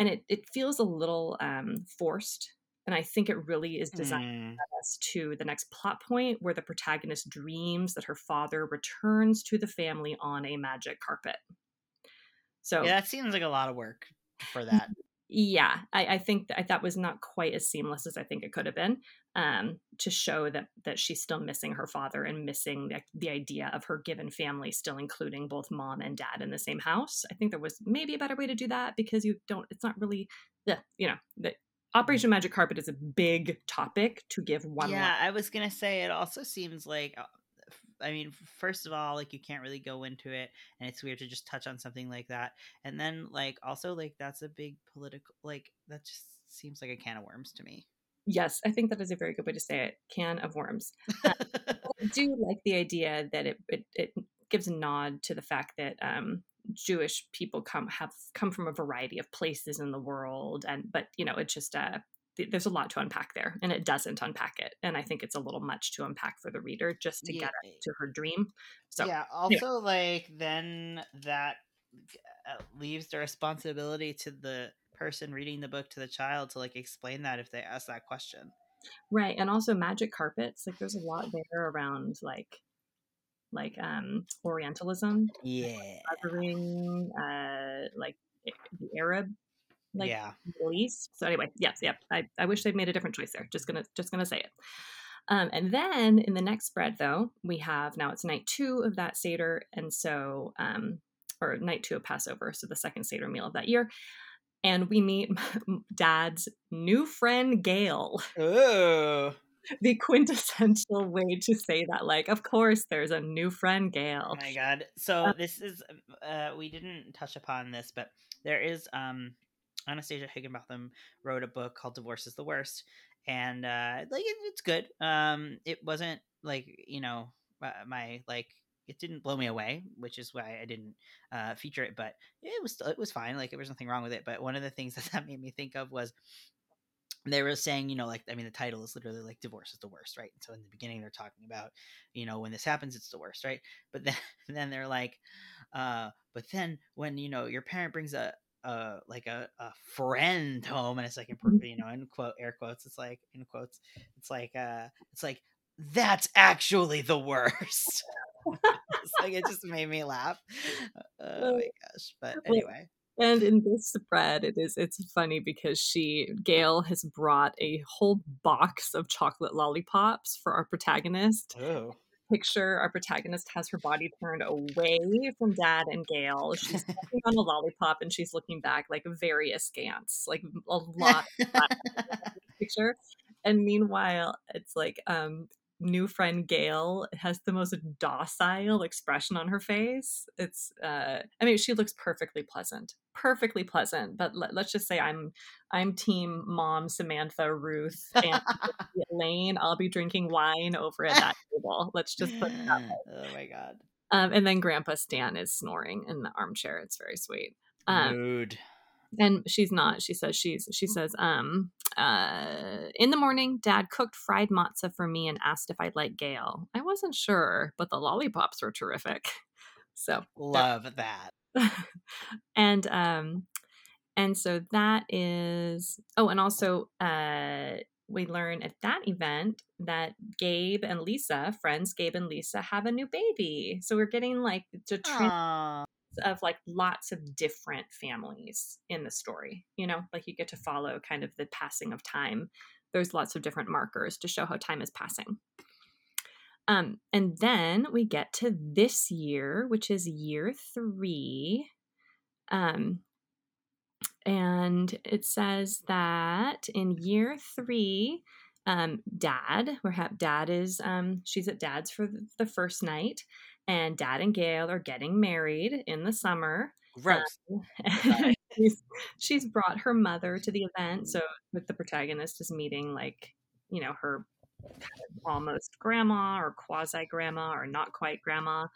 and it feels a little forced, and I think it really is designed to get us to the next plot point where the protagonist dreams that her father returns to the family on a magic carpet. So yeah, that seems like a lot of work for that. Yeah, I think that was not quite as seamless as I think it could have been, to show that she's still missing her father and missing the idea of her given family, still including both mom and dad in the same house. I think there was maybe a better way to do that because it's not really, the Operation Magic Carpet is a big topic to give one. Yeah, I was going to say, it also seems like, I mean, first of all, you can't really go into it, and it's weird to just touch on something like that. And then also that's a big political, that just seems like a can of worms to me. Yes, I think that is a very good way to say it. Can of worms. I do like the idea that it gives a nod to the fact that Jewish people come from a variety of places in the world. But it's just there's a lot to unpack there, and it doesn't unpack it. And I think it's a little much to unpack for the reader just to get up to her dream. So yeah. Also then that leaves the responsibility to the person reading the book, to the child, to explain that if they ask that question. Right. And also magic carpets, there's a lot there around Orientalism. Yeah. Covering, the Arab, Middle East. So anyway, yes. I wish they'd made a different choice there. Just gonna say it. And then in the next spread, though, we have, now it's night two of that Seder, and so or night two of Passover, so the second Seder meal of that year, and we meet Dad's new friend Gail. Ooh. The quintessential way to say that, of course, there's a new friend, Gail. Oh my God! So this is we didn't touch upon this, but there is Anastasia Higginbotham wrote a book called "Divorce Is the Worst," and it's good. It wasn't it didn't blow me away, which is why I didn't feature it. But it was fine. There was nothing wrong with it. But one of the things that made me think of was, they were saying, the title is literally divorce is the worst, right? And so in the beginning, they're talking about, when this happens, it's the worst, right? But then they're but then when, your parent brings a friend home, and it's in quotes, that's actually the worst. It just made me laugh. Oh my gosh. But anyway. And in this spread, it's funny because Gail has brought a whole box of chocolate lollipops for our protagonist. Oh. Picture, our protagonist has her body turned away from Dad and Gail. She's sucking on a lollipop and she's looking back very askance, a lot of that picture. And meanwhile, it's new friend Gail has the most docile expression on her face. It's she looks perfectly pleasant, but let's just say I'm team mom Samantha, Ruth, and Elaine. I'll be drinking wine over at that table. Let's just put it out there. Oh my God. And then Grandpa Stan is snoring in the armchair. It's very sweet. Rude. And she's not. She says, in the morning, Dad cooked fried matzah for me and asked if I'd like Gail. I wasn't sure, but the lollipops were terrific. So love that. And so that is, we learn at that event that friends Gabe and Lisa have a new baby. So we're getting the of lots of different families in the story, you get to follow kind of the passing of time. There's lots of different markers to show how time is passing. And then we get to this year, which is year 3. And it says that in year 3, Dad is, she's at Dad's for the first night. and Dad and Gail are getting married in the summer. Gross. She's brought her mother to the event. So with the protagonist is meeting, like, you know, her kind of almost grandma or quasi grandma or not quite grandma.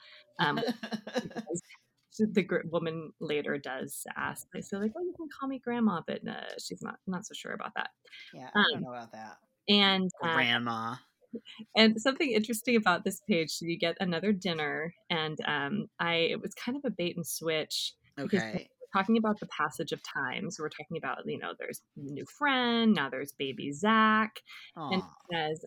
The woman later does ask, so like, oh, you can call me grandma, but no, she's not so sure about that. Yeah, I don't know about that. And grandma. And something interesting about this page, so you get another dinner, and it was kind of a bait and switch. Okay. Talking about the passage of time. So we're talking about, you know, there's the new friend, now there's baby Zach. Aww. And it says,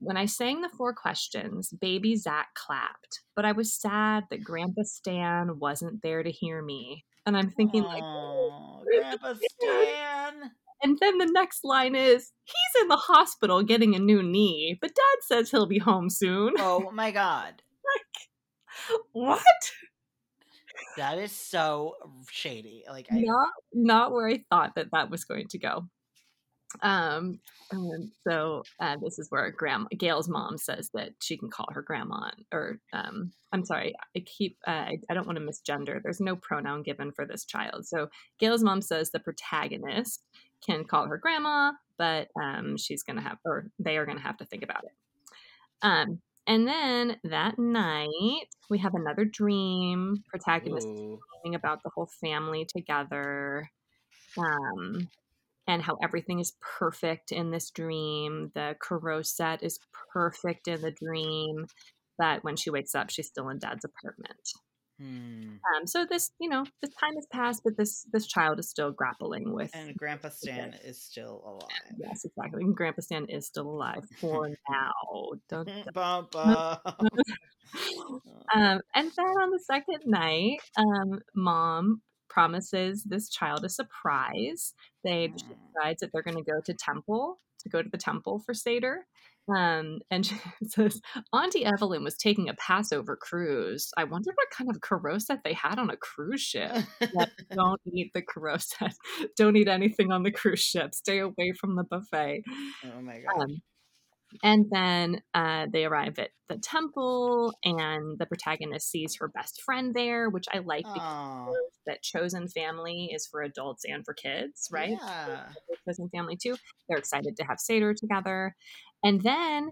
when I sang the four questions, baby Zach clapped, but I was sad that Grandpa Stan wasn't there to hear me. And I'm thinking, Grandpa Stan. And then the next line is, he's in the hospital getting a new knee, but Dad says he'll be home soon. Oh my God. Like, what? That is so shady. Like, not where I thought that was going to go. So this is where Gail's mom says that she can call her grandma, or I'm sorry, I don't want to misgender. There's no pronoun given for this child. So Gail's mom says the protagonist can call her grandma, but they are gonna have to think about it. And then that night we have another dream. Protagonist is dreaming about the whole family together. And how everything is perfect in this dream. The Corot set is perfect in the dream, but when she wakes up, she's still in Dad's apartment. So this, you know, the time has passed, but this child is still grappling with. And Grandpa Stan is still alive. Yes, exactly. And Grandpa Stan is still alive for now. And then on the second night, Mom promises this child a surprise. They decide that they're going to go to the temple for Seder. And she says, Auntie Evelyn was taking a Passover cruise. I wonder what kind of Corot set they had on a cruise ship. Like, don't eat the Corot set. Don't eat anything on the cruise ship. Stay away from the buffet. Oh my God. And then they arrive at the temple, and the protagonist sees her best friend there, which I like because that chosen family is for adults and for kids, right? Yeah. Chosen family too. They're excited to have Seder together. And then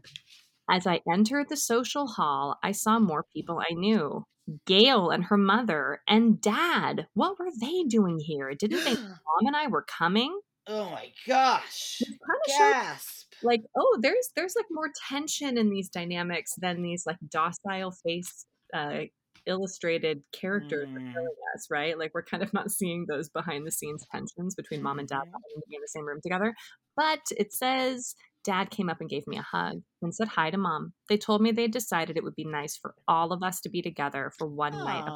as I entered the social hall, I saw more people I knew. Gail and her mother and Dad. What were they doing here? Didn't they know Mom and I were coming? Oh my gosh. Gasp. Like, oh, there's like more tension in these dynamics than these like docile face illustrated characters are telling us, right? Like, we're kind of not seeing those behind the scenes tensions between Mom and Dad being in the same room together. But it says Dad came up and gave me a hug and said hi to Mom. They told me they decided it would be nice for all of us to be together for one night.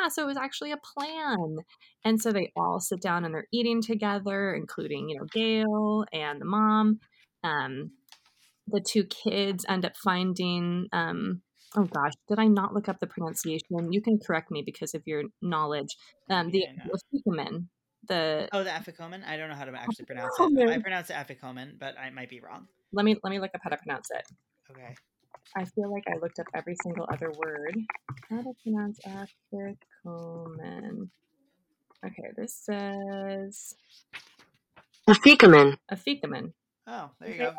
Yeah, so it was actually a plan. And so they all sit down and they're eating together, including, you know, Gail and the mom. The two kids end up finding, oh gosh, did I not look up the pronunciation? You can correct me because of your knowledge. Afikomen. The afikomen? I don't know how to actually pronounce it. I pronounce it afikomen, but I might be wrong. Let me look up how to pronounce it. Okay. I feel like I looked up every single other word. How to pronounce afikomen. Okay, this says afikomen. Afikomen. Oh, there you go.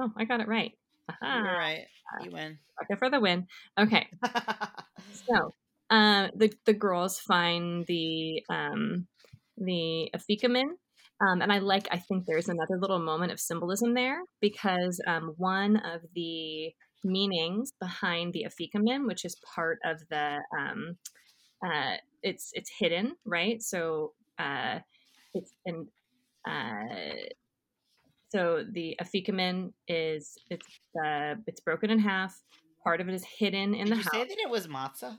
Oh, I got it right. Aha. You're right. You win. Okay, for the win. Okay. So, the girls find the afikomen. And I think there's another little moment of symbolism there because one of the meanings behind the afikomen, which is part of the, it's hidden, right? So so the afikomen it's broken in half. Part of it is hidden in the house. Did you say that it was matzah?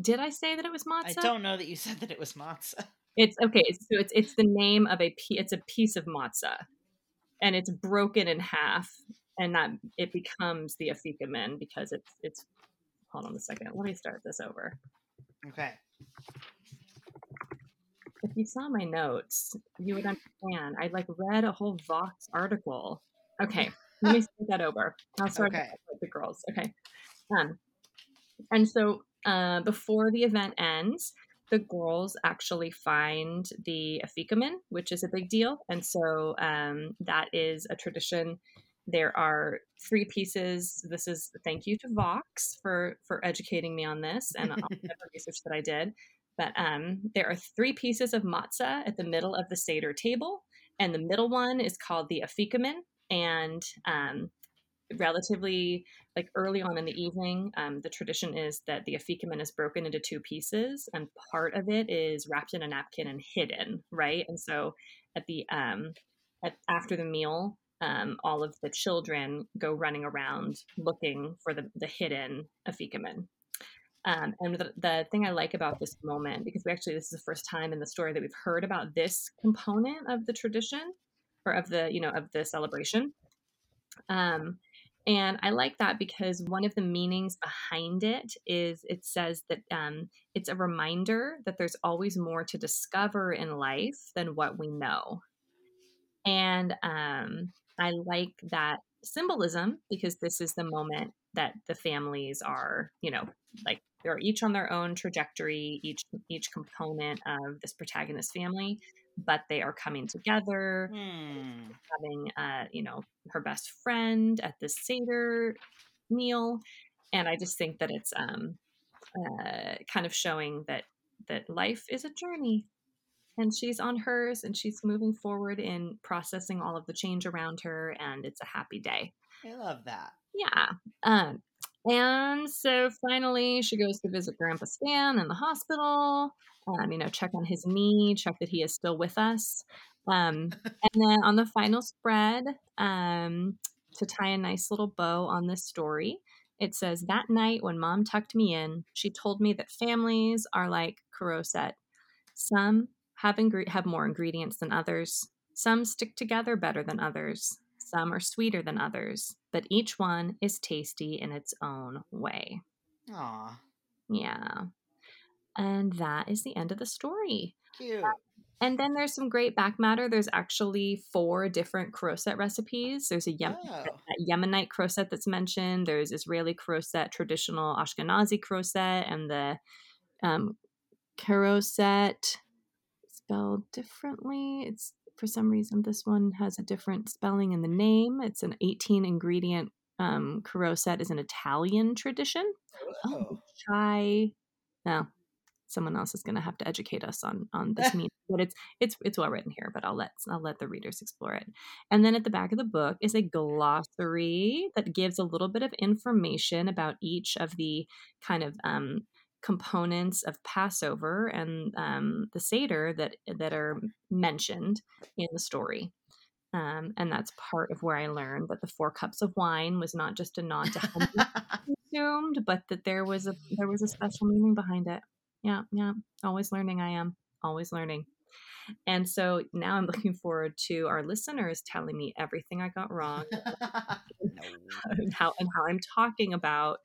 Did I say that it was matzah? I don't know that you said that it was matzah. It's okay. So it's the name of it's a piece of matzah, and it's broken in half, and that it becomes the afikomen because it's. Hold on a second. Let me start this over. Okay. If you saw my notes, you would understand. I read a whole Vox article. Okay, let me start that over. I'll start. Okay. the girls. Okay. And so before the event ends, the girls actually find the afikomen, which is a big deal. And so that is a tradition. There are three pieces. This is thank you to Vox for educating me on this and all the research that I did. But there are three pieces of matzah at the middle of the Seder table. And the middle one is called the afikomen. And relatively like early on in the evening, the tradition is that the afikomen is broken into two pieces, and part of it is wrapped in a napkin and hidden, right? And so at the after the meal, all of the children go running around looking for the hidden afikomen. And the thing I like about this moment, because we actually, this is the first time in the story that we've heard about this component of the tradition or of the, you know, of the celebration. And I like that because one of the meanings behind it is it says that it's a reminder that there's always more to discover in life than what we know. And I like that symbolism because this is the moment that the families are, you know, like they're each on their own trajectory, each component of this protagonist family, but they are coming together, having, you know, her best friend at the Seder meal. And I just think that it's kind of showing that life is a journey and she's on hers and she's moving forward in processing all of the change around her. And it's a happy day. I love that. Yeah. And so finally she goes to visit Grandpa Stan in the hospital, you know, check on his knee, check that he is still with us. And then on the final spread, to tie a nice little bow on this story, it says, that night when Mom tucked me in, she told me that families are like Corset. Some have more ingredients than others. Some stick together better than others. Some are sweeter than others, but each one is tasty in its own way. Aw. Yeah. And that is the end of the story. Cute. And then there's some great back matter. There's actually 4 different croisset recipes. There's a Yemenite croisset that's mentioned. There's Israeli croisset, traditional Ashkenazi croisset, and the croisset spelled differently. It's, for some reason, this one has a different spelling in the name. It's an 18-ingredient croisset is an Italian tradition. Oh, chai. No, someone else is going to have to educate us on this meaning. But it's well written here. But I'll let the readers explore it. And then at the back of the book is a glossary that gives a little bit of information about each of the kind of components of Passover and the Seder that are mentioned in the story. And that's part of where I learned that the 4 cups of wine was not just a nod to hunger consumed, but that there was a special meaning behind it. Yeah. Yeah. Always learning. I am always learning. And so now I'm looking forward to our listeners telling me everything I got wrong and how I'm talking about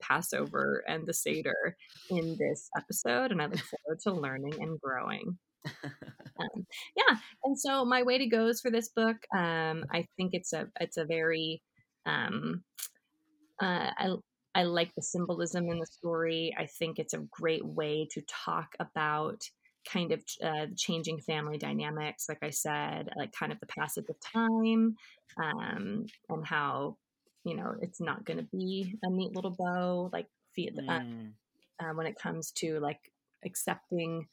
Passover and the Seder in this episode, and I look forward to learning and growing. Yeah, and so my way to goes for this book, I think it's a very I like the symbolism in the story. I think it's a great way to talk about kind of changing family dynamics, like I said, like kind of the passage of time, and how, you know, it's not going to be a neat little bow, like when it comes to like accepting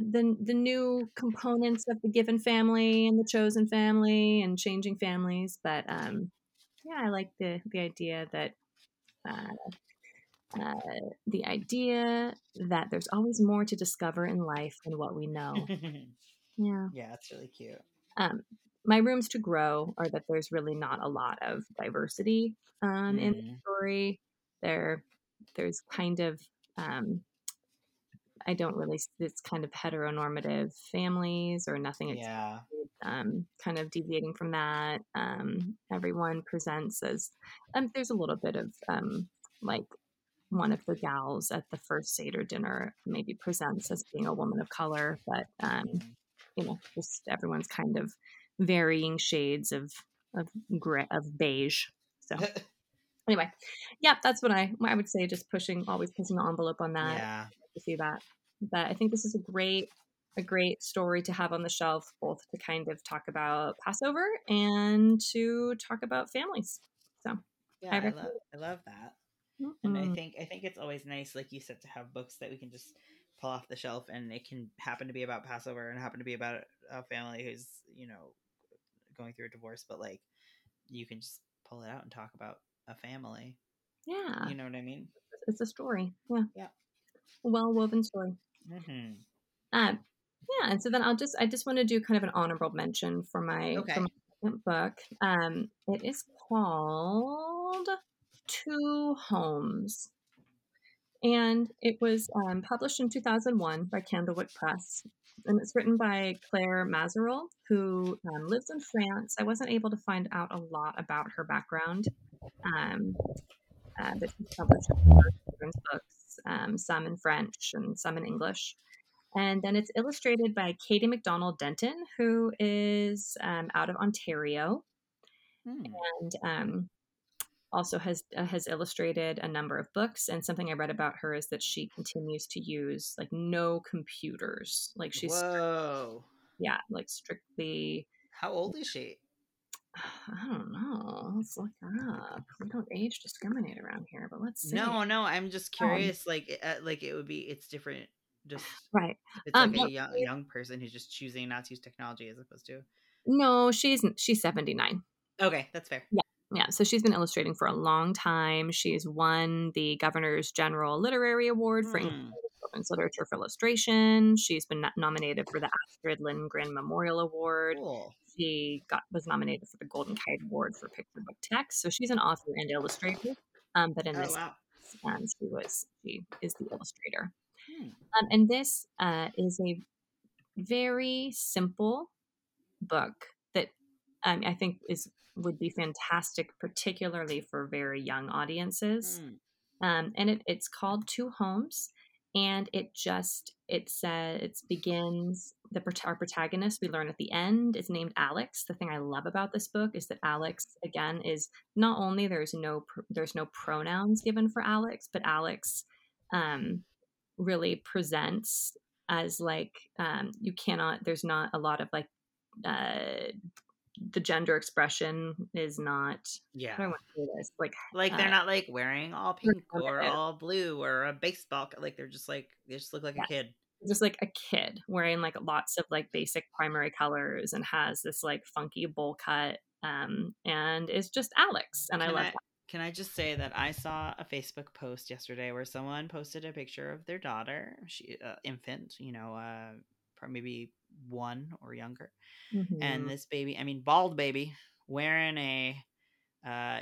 the new components of the given family and the chosen family and changing families. But yeah, I like the idea that there's always more to discover in life than what we know. yeah, it's really cute. My rooms to grow are that there's really not a lot of diversity in the story. There's kind of, it's kind of heteronormative families or nothing. Yeah. Kind of deviating from that. Everyone presents as, there's a little bit of like one of the gals at the first Seder dinner maybe presents as being a woman of color, but you know, just everyone's kind of varying shades of gray, of beige. So anyway, yeah, that's what I would say, just always pushing the envelope on that. Yeah. To see that. But I think this is a great story to have on the shelf, both to kind of talk about Passover and to talk about families. So yeah, I love that. Mm-hmm. And I think it's always nice, like you said, to have books that we can just pull off the shelf, and it can happen to be about Passover and happen to be about a family who's, going through a divorce, but like you can just pull it out and talk about a family. Yeah. You know what I mean? It's a story. Yeah. Yeah. Well-woven story. Mm-hmm. Yeah. And so then I just want to do kind of an honorable mention for my book. It is called Two Homes. And it was published in 2001 by Candlewick Press. And it's written by Claire Mazerel, who lives in France. I wasn't able to find out a lot about her background. But she's published children's books, some in French and some in English. And then it's illustrated by Katie McDonald Denton, who is out of Ontario. Hmm. And also has illustrated a number of books. And something I read about her is that she continues to use like no computers. Like she's strictly. How old is she? I don't know. Let's look up. We don't age discriminate around here, but let's see. No, I'm just curious. It's different. Just right. It's like a young person who's just choosing not to use technology as opposed to. No, she's 79. Okay, that's fair. Yeah. Yeah, so she's been illustrating for a long time. She's won the Governor's General Literary Award for English Children's Literature for Illustration. She's been nominated for the Astrid Lindgren Memorial Award. Cool. She was nominated for the Golden Kite Award for Picture Book Text. So she's an author and illustrator. But in this case, she is the illustrator. Hmm. And this is a very simple book that I think would be fantastic, particularly for very young audiences. And it's called Two Homes, and it begins our protagonist, we learn at the end, is named Alex. The thing I love about this book is that Alex, again, is not only there's no pronouns given for Alex, but Alex really presents as like there's not a lot of like the gender expression is not they're not like wearing all pink or all blue or a baseball, like they're just like they just look like a kid, just like a kid wearing like lots of like basic primary colors and has this like funky bowl cut and is just Alex. And I love that. Can I just say that I saw a Facebook post yesterday where someone posted a picture of their daughter, infant, maybe 1 or younger, and this bald baby wearing a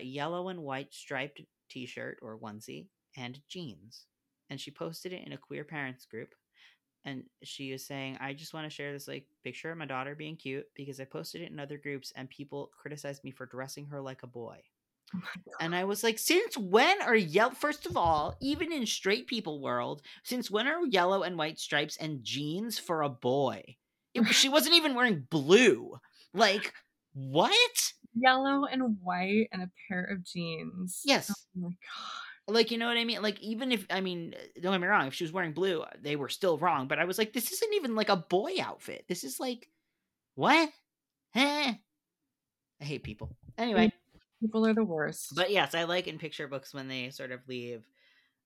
yellow and white striped t-shirt or onesie and jeans, and she posted it in a queer parents group, and she is saying, I just want to share this like picture of my daughter being cute because I posted it in other groups and people criticized me for dressing her like a boy. Oh my God. And I was like, since when are first of all, even in straight people world, since when are yellow and white stripes and jeans for a boy? She wasn't even wearing blue. Like, what? Yellow and white and a pair of jeans. Yes. Oh my God. Like, you know what I mean? Like, even if, don't get me wrong, if she was wearing blue, they were still wrong. But I was like, this isn't even like a boy outfit. This is like, what? Eh. I hate people. Anyway. People are the worst. But yes, I like in picture books when they sort of leave,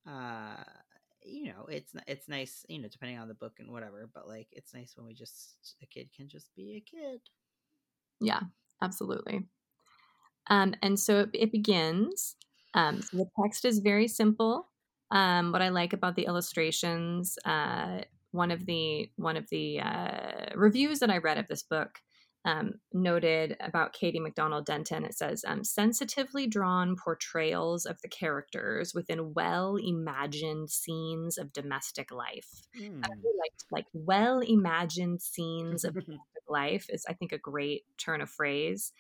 it's nice, depending on the book and whatever, but like, it's nice when a kid can just be a kid. Yeah, absolutely. And so it begins, so the text is very simple. What I like about the illustrations, one of the reviews that I read of this book, noted about Katie McDonald Denton, it says, sensitively drawn portrayals of the characters within well-imagined scenes of domestic life. I really like well-imagined scenes of domestic life is, I think, a great turn of phrase,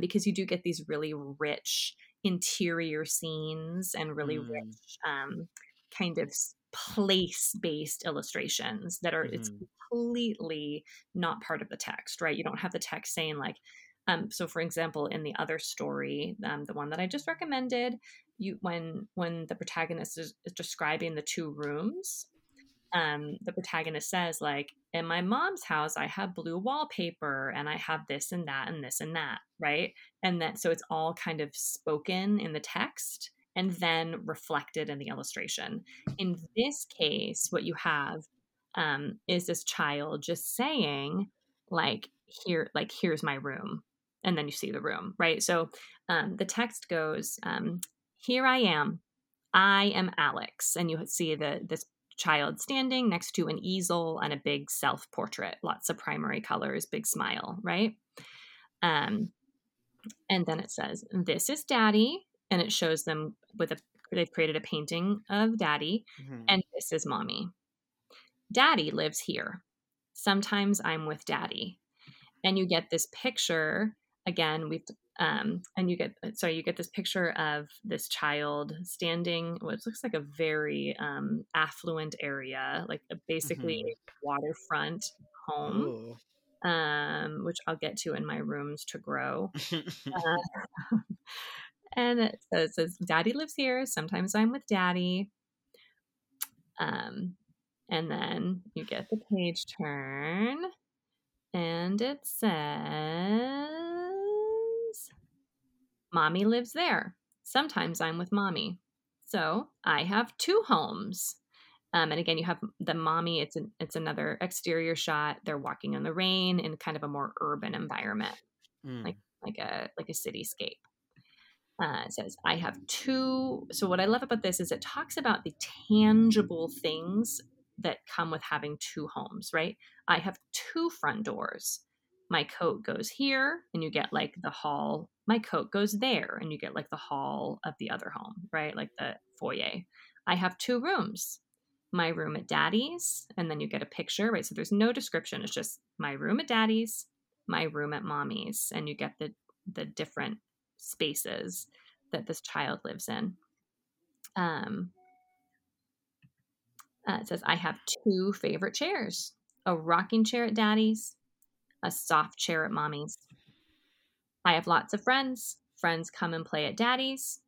because you do get these really rich interior scenes and really rich kind of place-based illustrations that are it's completely not part of the text, right? You don't have the text saying like, So for example, in the other story, the one that I just recommended, when the protagonist is describing the two rooms, the protagonist says, like, in my mom's house, I have blue wallpaper and I have this and that and this and that, right? And that, so it's all kind of spoken in the text and then reflected in the illustration. In this case, what you have is this child just saying, like, here's my room. And then you see the room, right? So the text goes, here I am Alex. And you see this child standing next to an easel and a big self-portrait, lots of primary colors, big smile, right? And then it says, this is Daddy. And it shows them they've created a painting of Daddy. Mm-hmm. And this is Mommy. Daddy lives here. Sometimes I'm with Daddy. And you get this picture again. You get this picture of this child standing, which looks like a very affluent area, like basically mm-hmm. waterfront home, which I'll get to in my rooms to grow. And it says, Daddy lives here. Sometimes I'm with Daddy. And then you get the page turn. And it says, Mommy lives there. Sometimes I'm with Mommy. So I have two homes. And again, you have the Mommy. It's another exterior shot. They're walking in the rain in kind of a more urban environment, like a cityscape. It says, I have two. So what I love about this is it talks about the tangible things that come with having two homes, right? I have two front doors. My coat goes here and you get like the hall. My coat goes there and you get like the hall of the other home, right? Like the foyer. I have two rooms. My room at Daddy's, and then you get a picture, right? So there's no description. It's just my room at Daddy's, my room at Mommy's, and you get the different spaces that this child lives in. It says, I have two favorite chairs, a rocking chair at Daddy's, a soft chair at Mommy's. I have lots of friends. Friends come and play at Daddy's.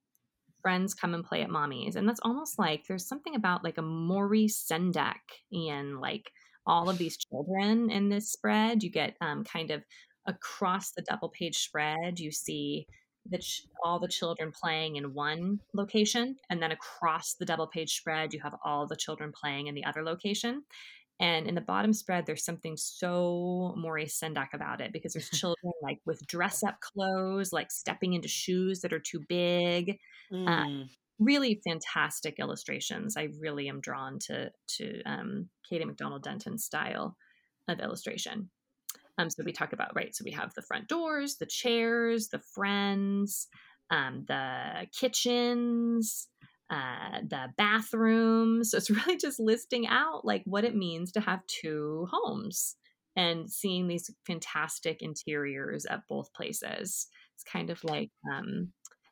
Friends come and play at Mommy's. And that's almost like there's something about like a Maurice Sendak and like all of these children in this spread. You get kind of across the double page spread, you see all the children playing in one location, and then across the double page spread you have all the children playing in the other location. And in the bottom spread there's something so Maurice Sendak about it, because there's children like with dress up clothes, like stepping into shoes that are too big. Really fantastic illustrations. I really am drawn to Katie McDonald Denton's style of illustration. So we talk about, right, so we have the front doors, the chairs, the friends, the kitchens, the bathrooms. So it's really just listing out like what it means to have two homes and seeing these fantastic interiors at both places. It's kind of like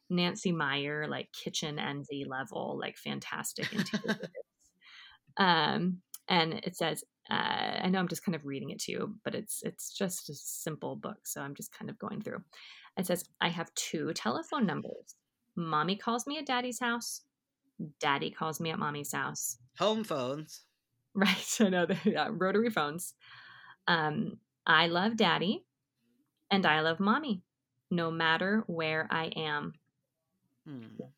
Nancy Meyer, like kitchen envy level, like fantastic interiors. And it says, I know I'm just kind of reading it to you, but it's just a simple book, so I'm just kind of going through. It says, I have two telephone numbers. Mommy calls me at Daddy's house. Daddy calls me at Mommy's house. Home phones. Right, I know, rotary phones. I love Daddy, and I love Mommy, no matter where I am.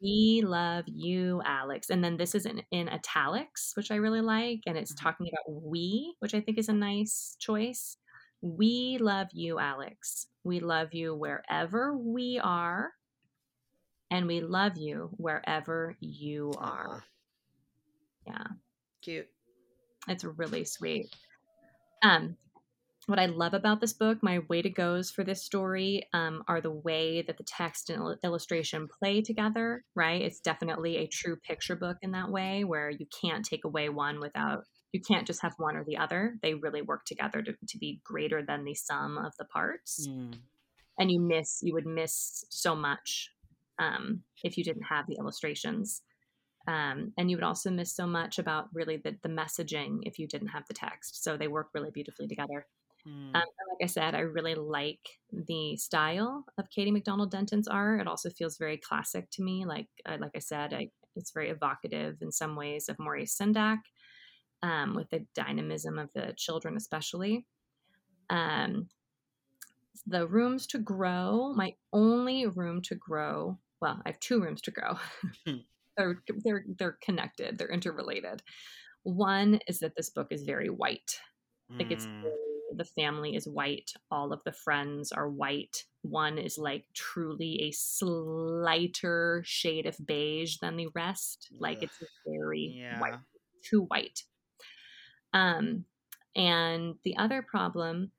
We love you, Alex. And then this is in italics, which I really like. And it's talking about we, which I think is a nice choice. We love you, Alex. We love you wherever we are. And we love you wherever you are. Yeah. Cute. It's really sweet. What I love about this book, my way to goes for this story, are the way that the text and illustration play together, right? It's definitely a true picture book in that way, where you can't take away one without, you can't just have one or the other. They really work together to be greater than the sum of the parts. And you would miss so much if you didn't have the illustrations. And you would also miss so much about really the messaging if you didn't have the text. So they work really beautifully together. Like I said, I really like the style of Katie McDonald Denton's art. It also feels very classic to me. Like I said, it's very evocative in some ways of Maurice Sendak, with the dynamism of the children, especially. The rooms to grow, my only room to grow. Well, I have two rooms to grow. They're connected. They're interrelated. One is that this book is very white. Like it's the family is white. All of the friends are white. One is like truly a slighter shade of beige than the rest. Like it's very white, too white. And the other problem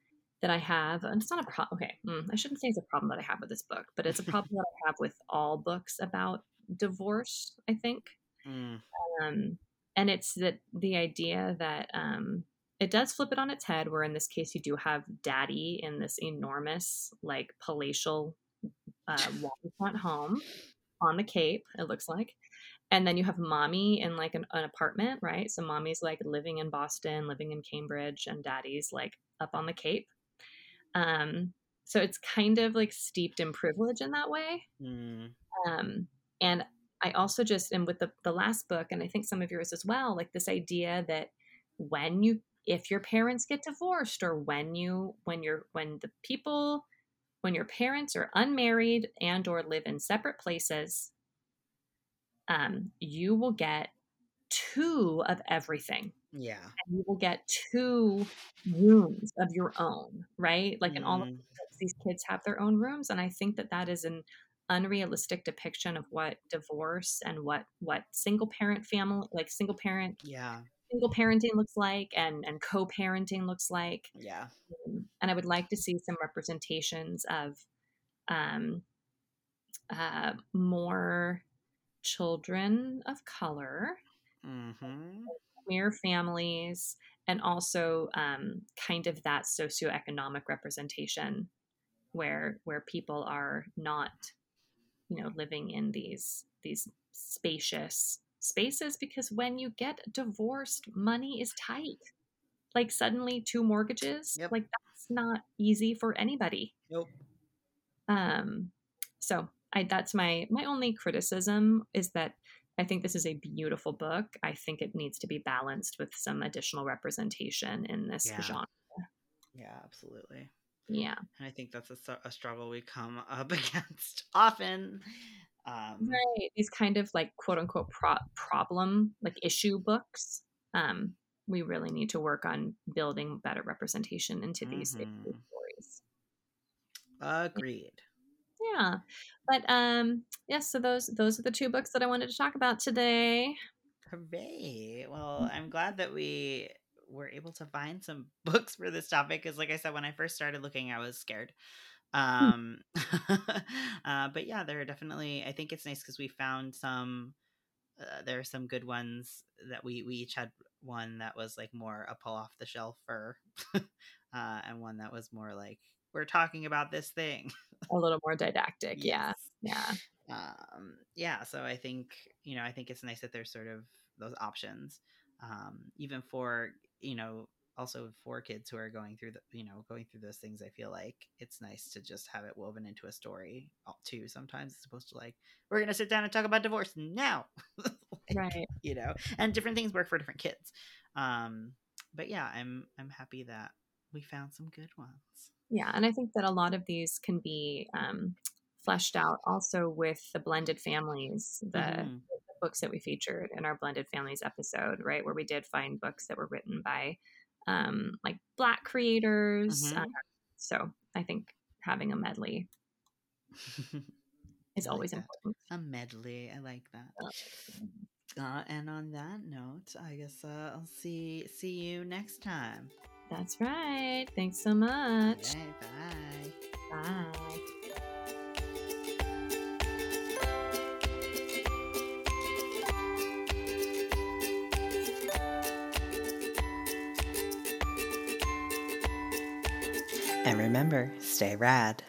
that I have, and it's not a problem. Okay. I shouldn't say it's a problem that I have with this book, but it's a problem that I have with all books about divorce, I think. And it's that the idea that, it does flip it on its head, where in this case, you do have daddy in this enormous, like palatial, waterfront home on the Cape, it looks like. And then you have mommy in like an apartment, right? So mommy's like living in Boston, living in Cambridge, and daddy's like up on the Cape. So it's kind of like steeped in privilege in that way. And I also just, and with the last book, and I think some of yours as well, like this idea that when you, if your parents get divorced, or when your parents are unmarried and or live in separate places, you will get two of everything. Yeah. And you will get two rooms of your own, right? Like in all of these kids have their own rooms. And I think that that is an unrealistic depiction of what divorce and what single parent family, like single parent. Yeah. Single parenting looks like, and co-parenting looks like. Yeah. And I would like to see some representations of more children of color, queer families, and also kind of that socioeconomic representation where people are not, you know, living in these spacious spaces, because when you get divorced, money is tight. Like suddenly two mortgages, like that's not easy for anybody. Nope. So that's my only criticism, is that I think this is a beautiful book. I think it needs to be balanced with some additional representation in this genre. Yeah, absolutely. Yeah. And I think that's a struggle we come up against often. Right. These kind of like quote unquote problem, like issue books. We really need to work on building better representation into these stories. Agreed. Yeah. But, so those are the two books that I wanted to talk about today. Hooray. Well, I'm glad that we were able to find some books for this topic. 'Cause like I said, when I first started looking, I was scared. But yeah, there are definitely, I think it's nice because we found some, there are some good ones that we each had one that was like more a pull off the shelf for, and one that was more like, we're talking about this thing. A little more didactic. Yes. Yeah. Yeah. So I think, you know, I think it's nice that there's sort of those options, even for, you know, also for kids who are going through those things. I feel like it's nice to just have it woven into a story too. Sometimes it's supposed to like, we're going to sit down and talk about divorce now. Like, right. You know, and different things work for different kids. But yeah, I'm happy that we found some good ones. Yeah. And I think that a lot of these can be fleshed out also with the blended families, the books that we featured in our blended families episode, right? Where we did find books that were written by like Black creators. So I think having a medley is always important. A medley. I like that. And on that note, I guess I'll see you next time. That's right. Thanks so much. Okay, bye. Bye. And remember, stay rad.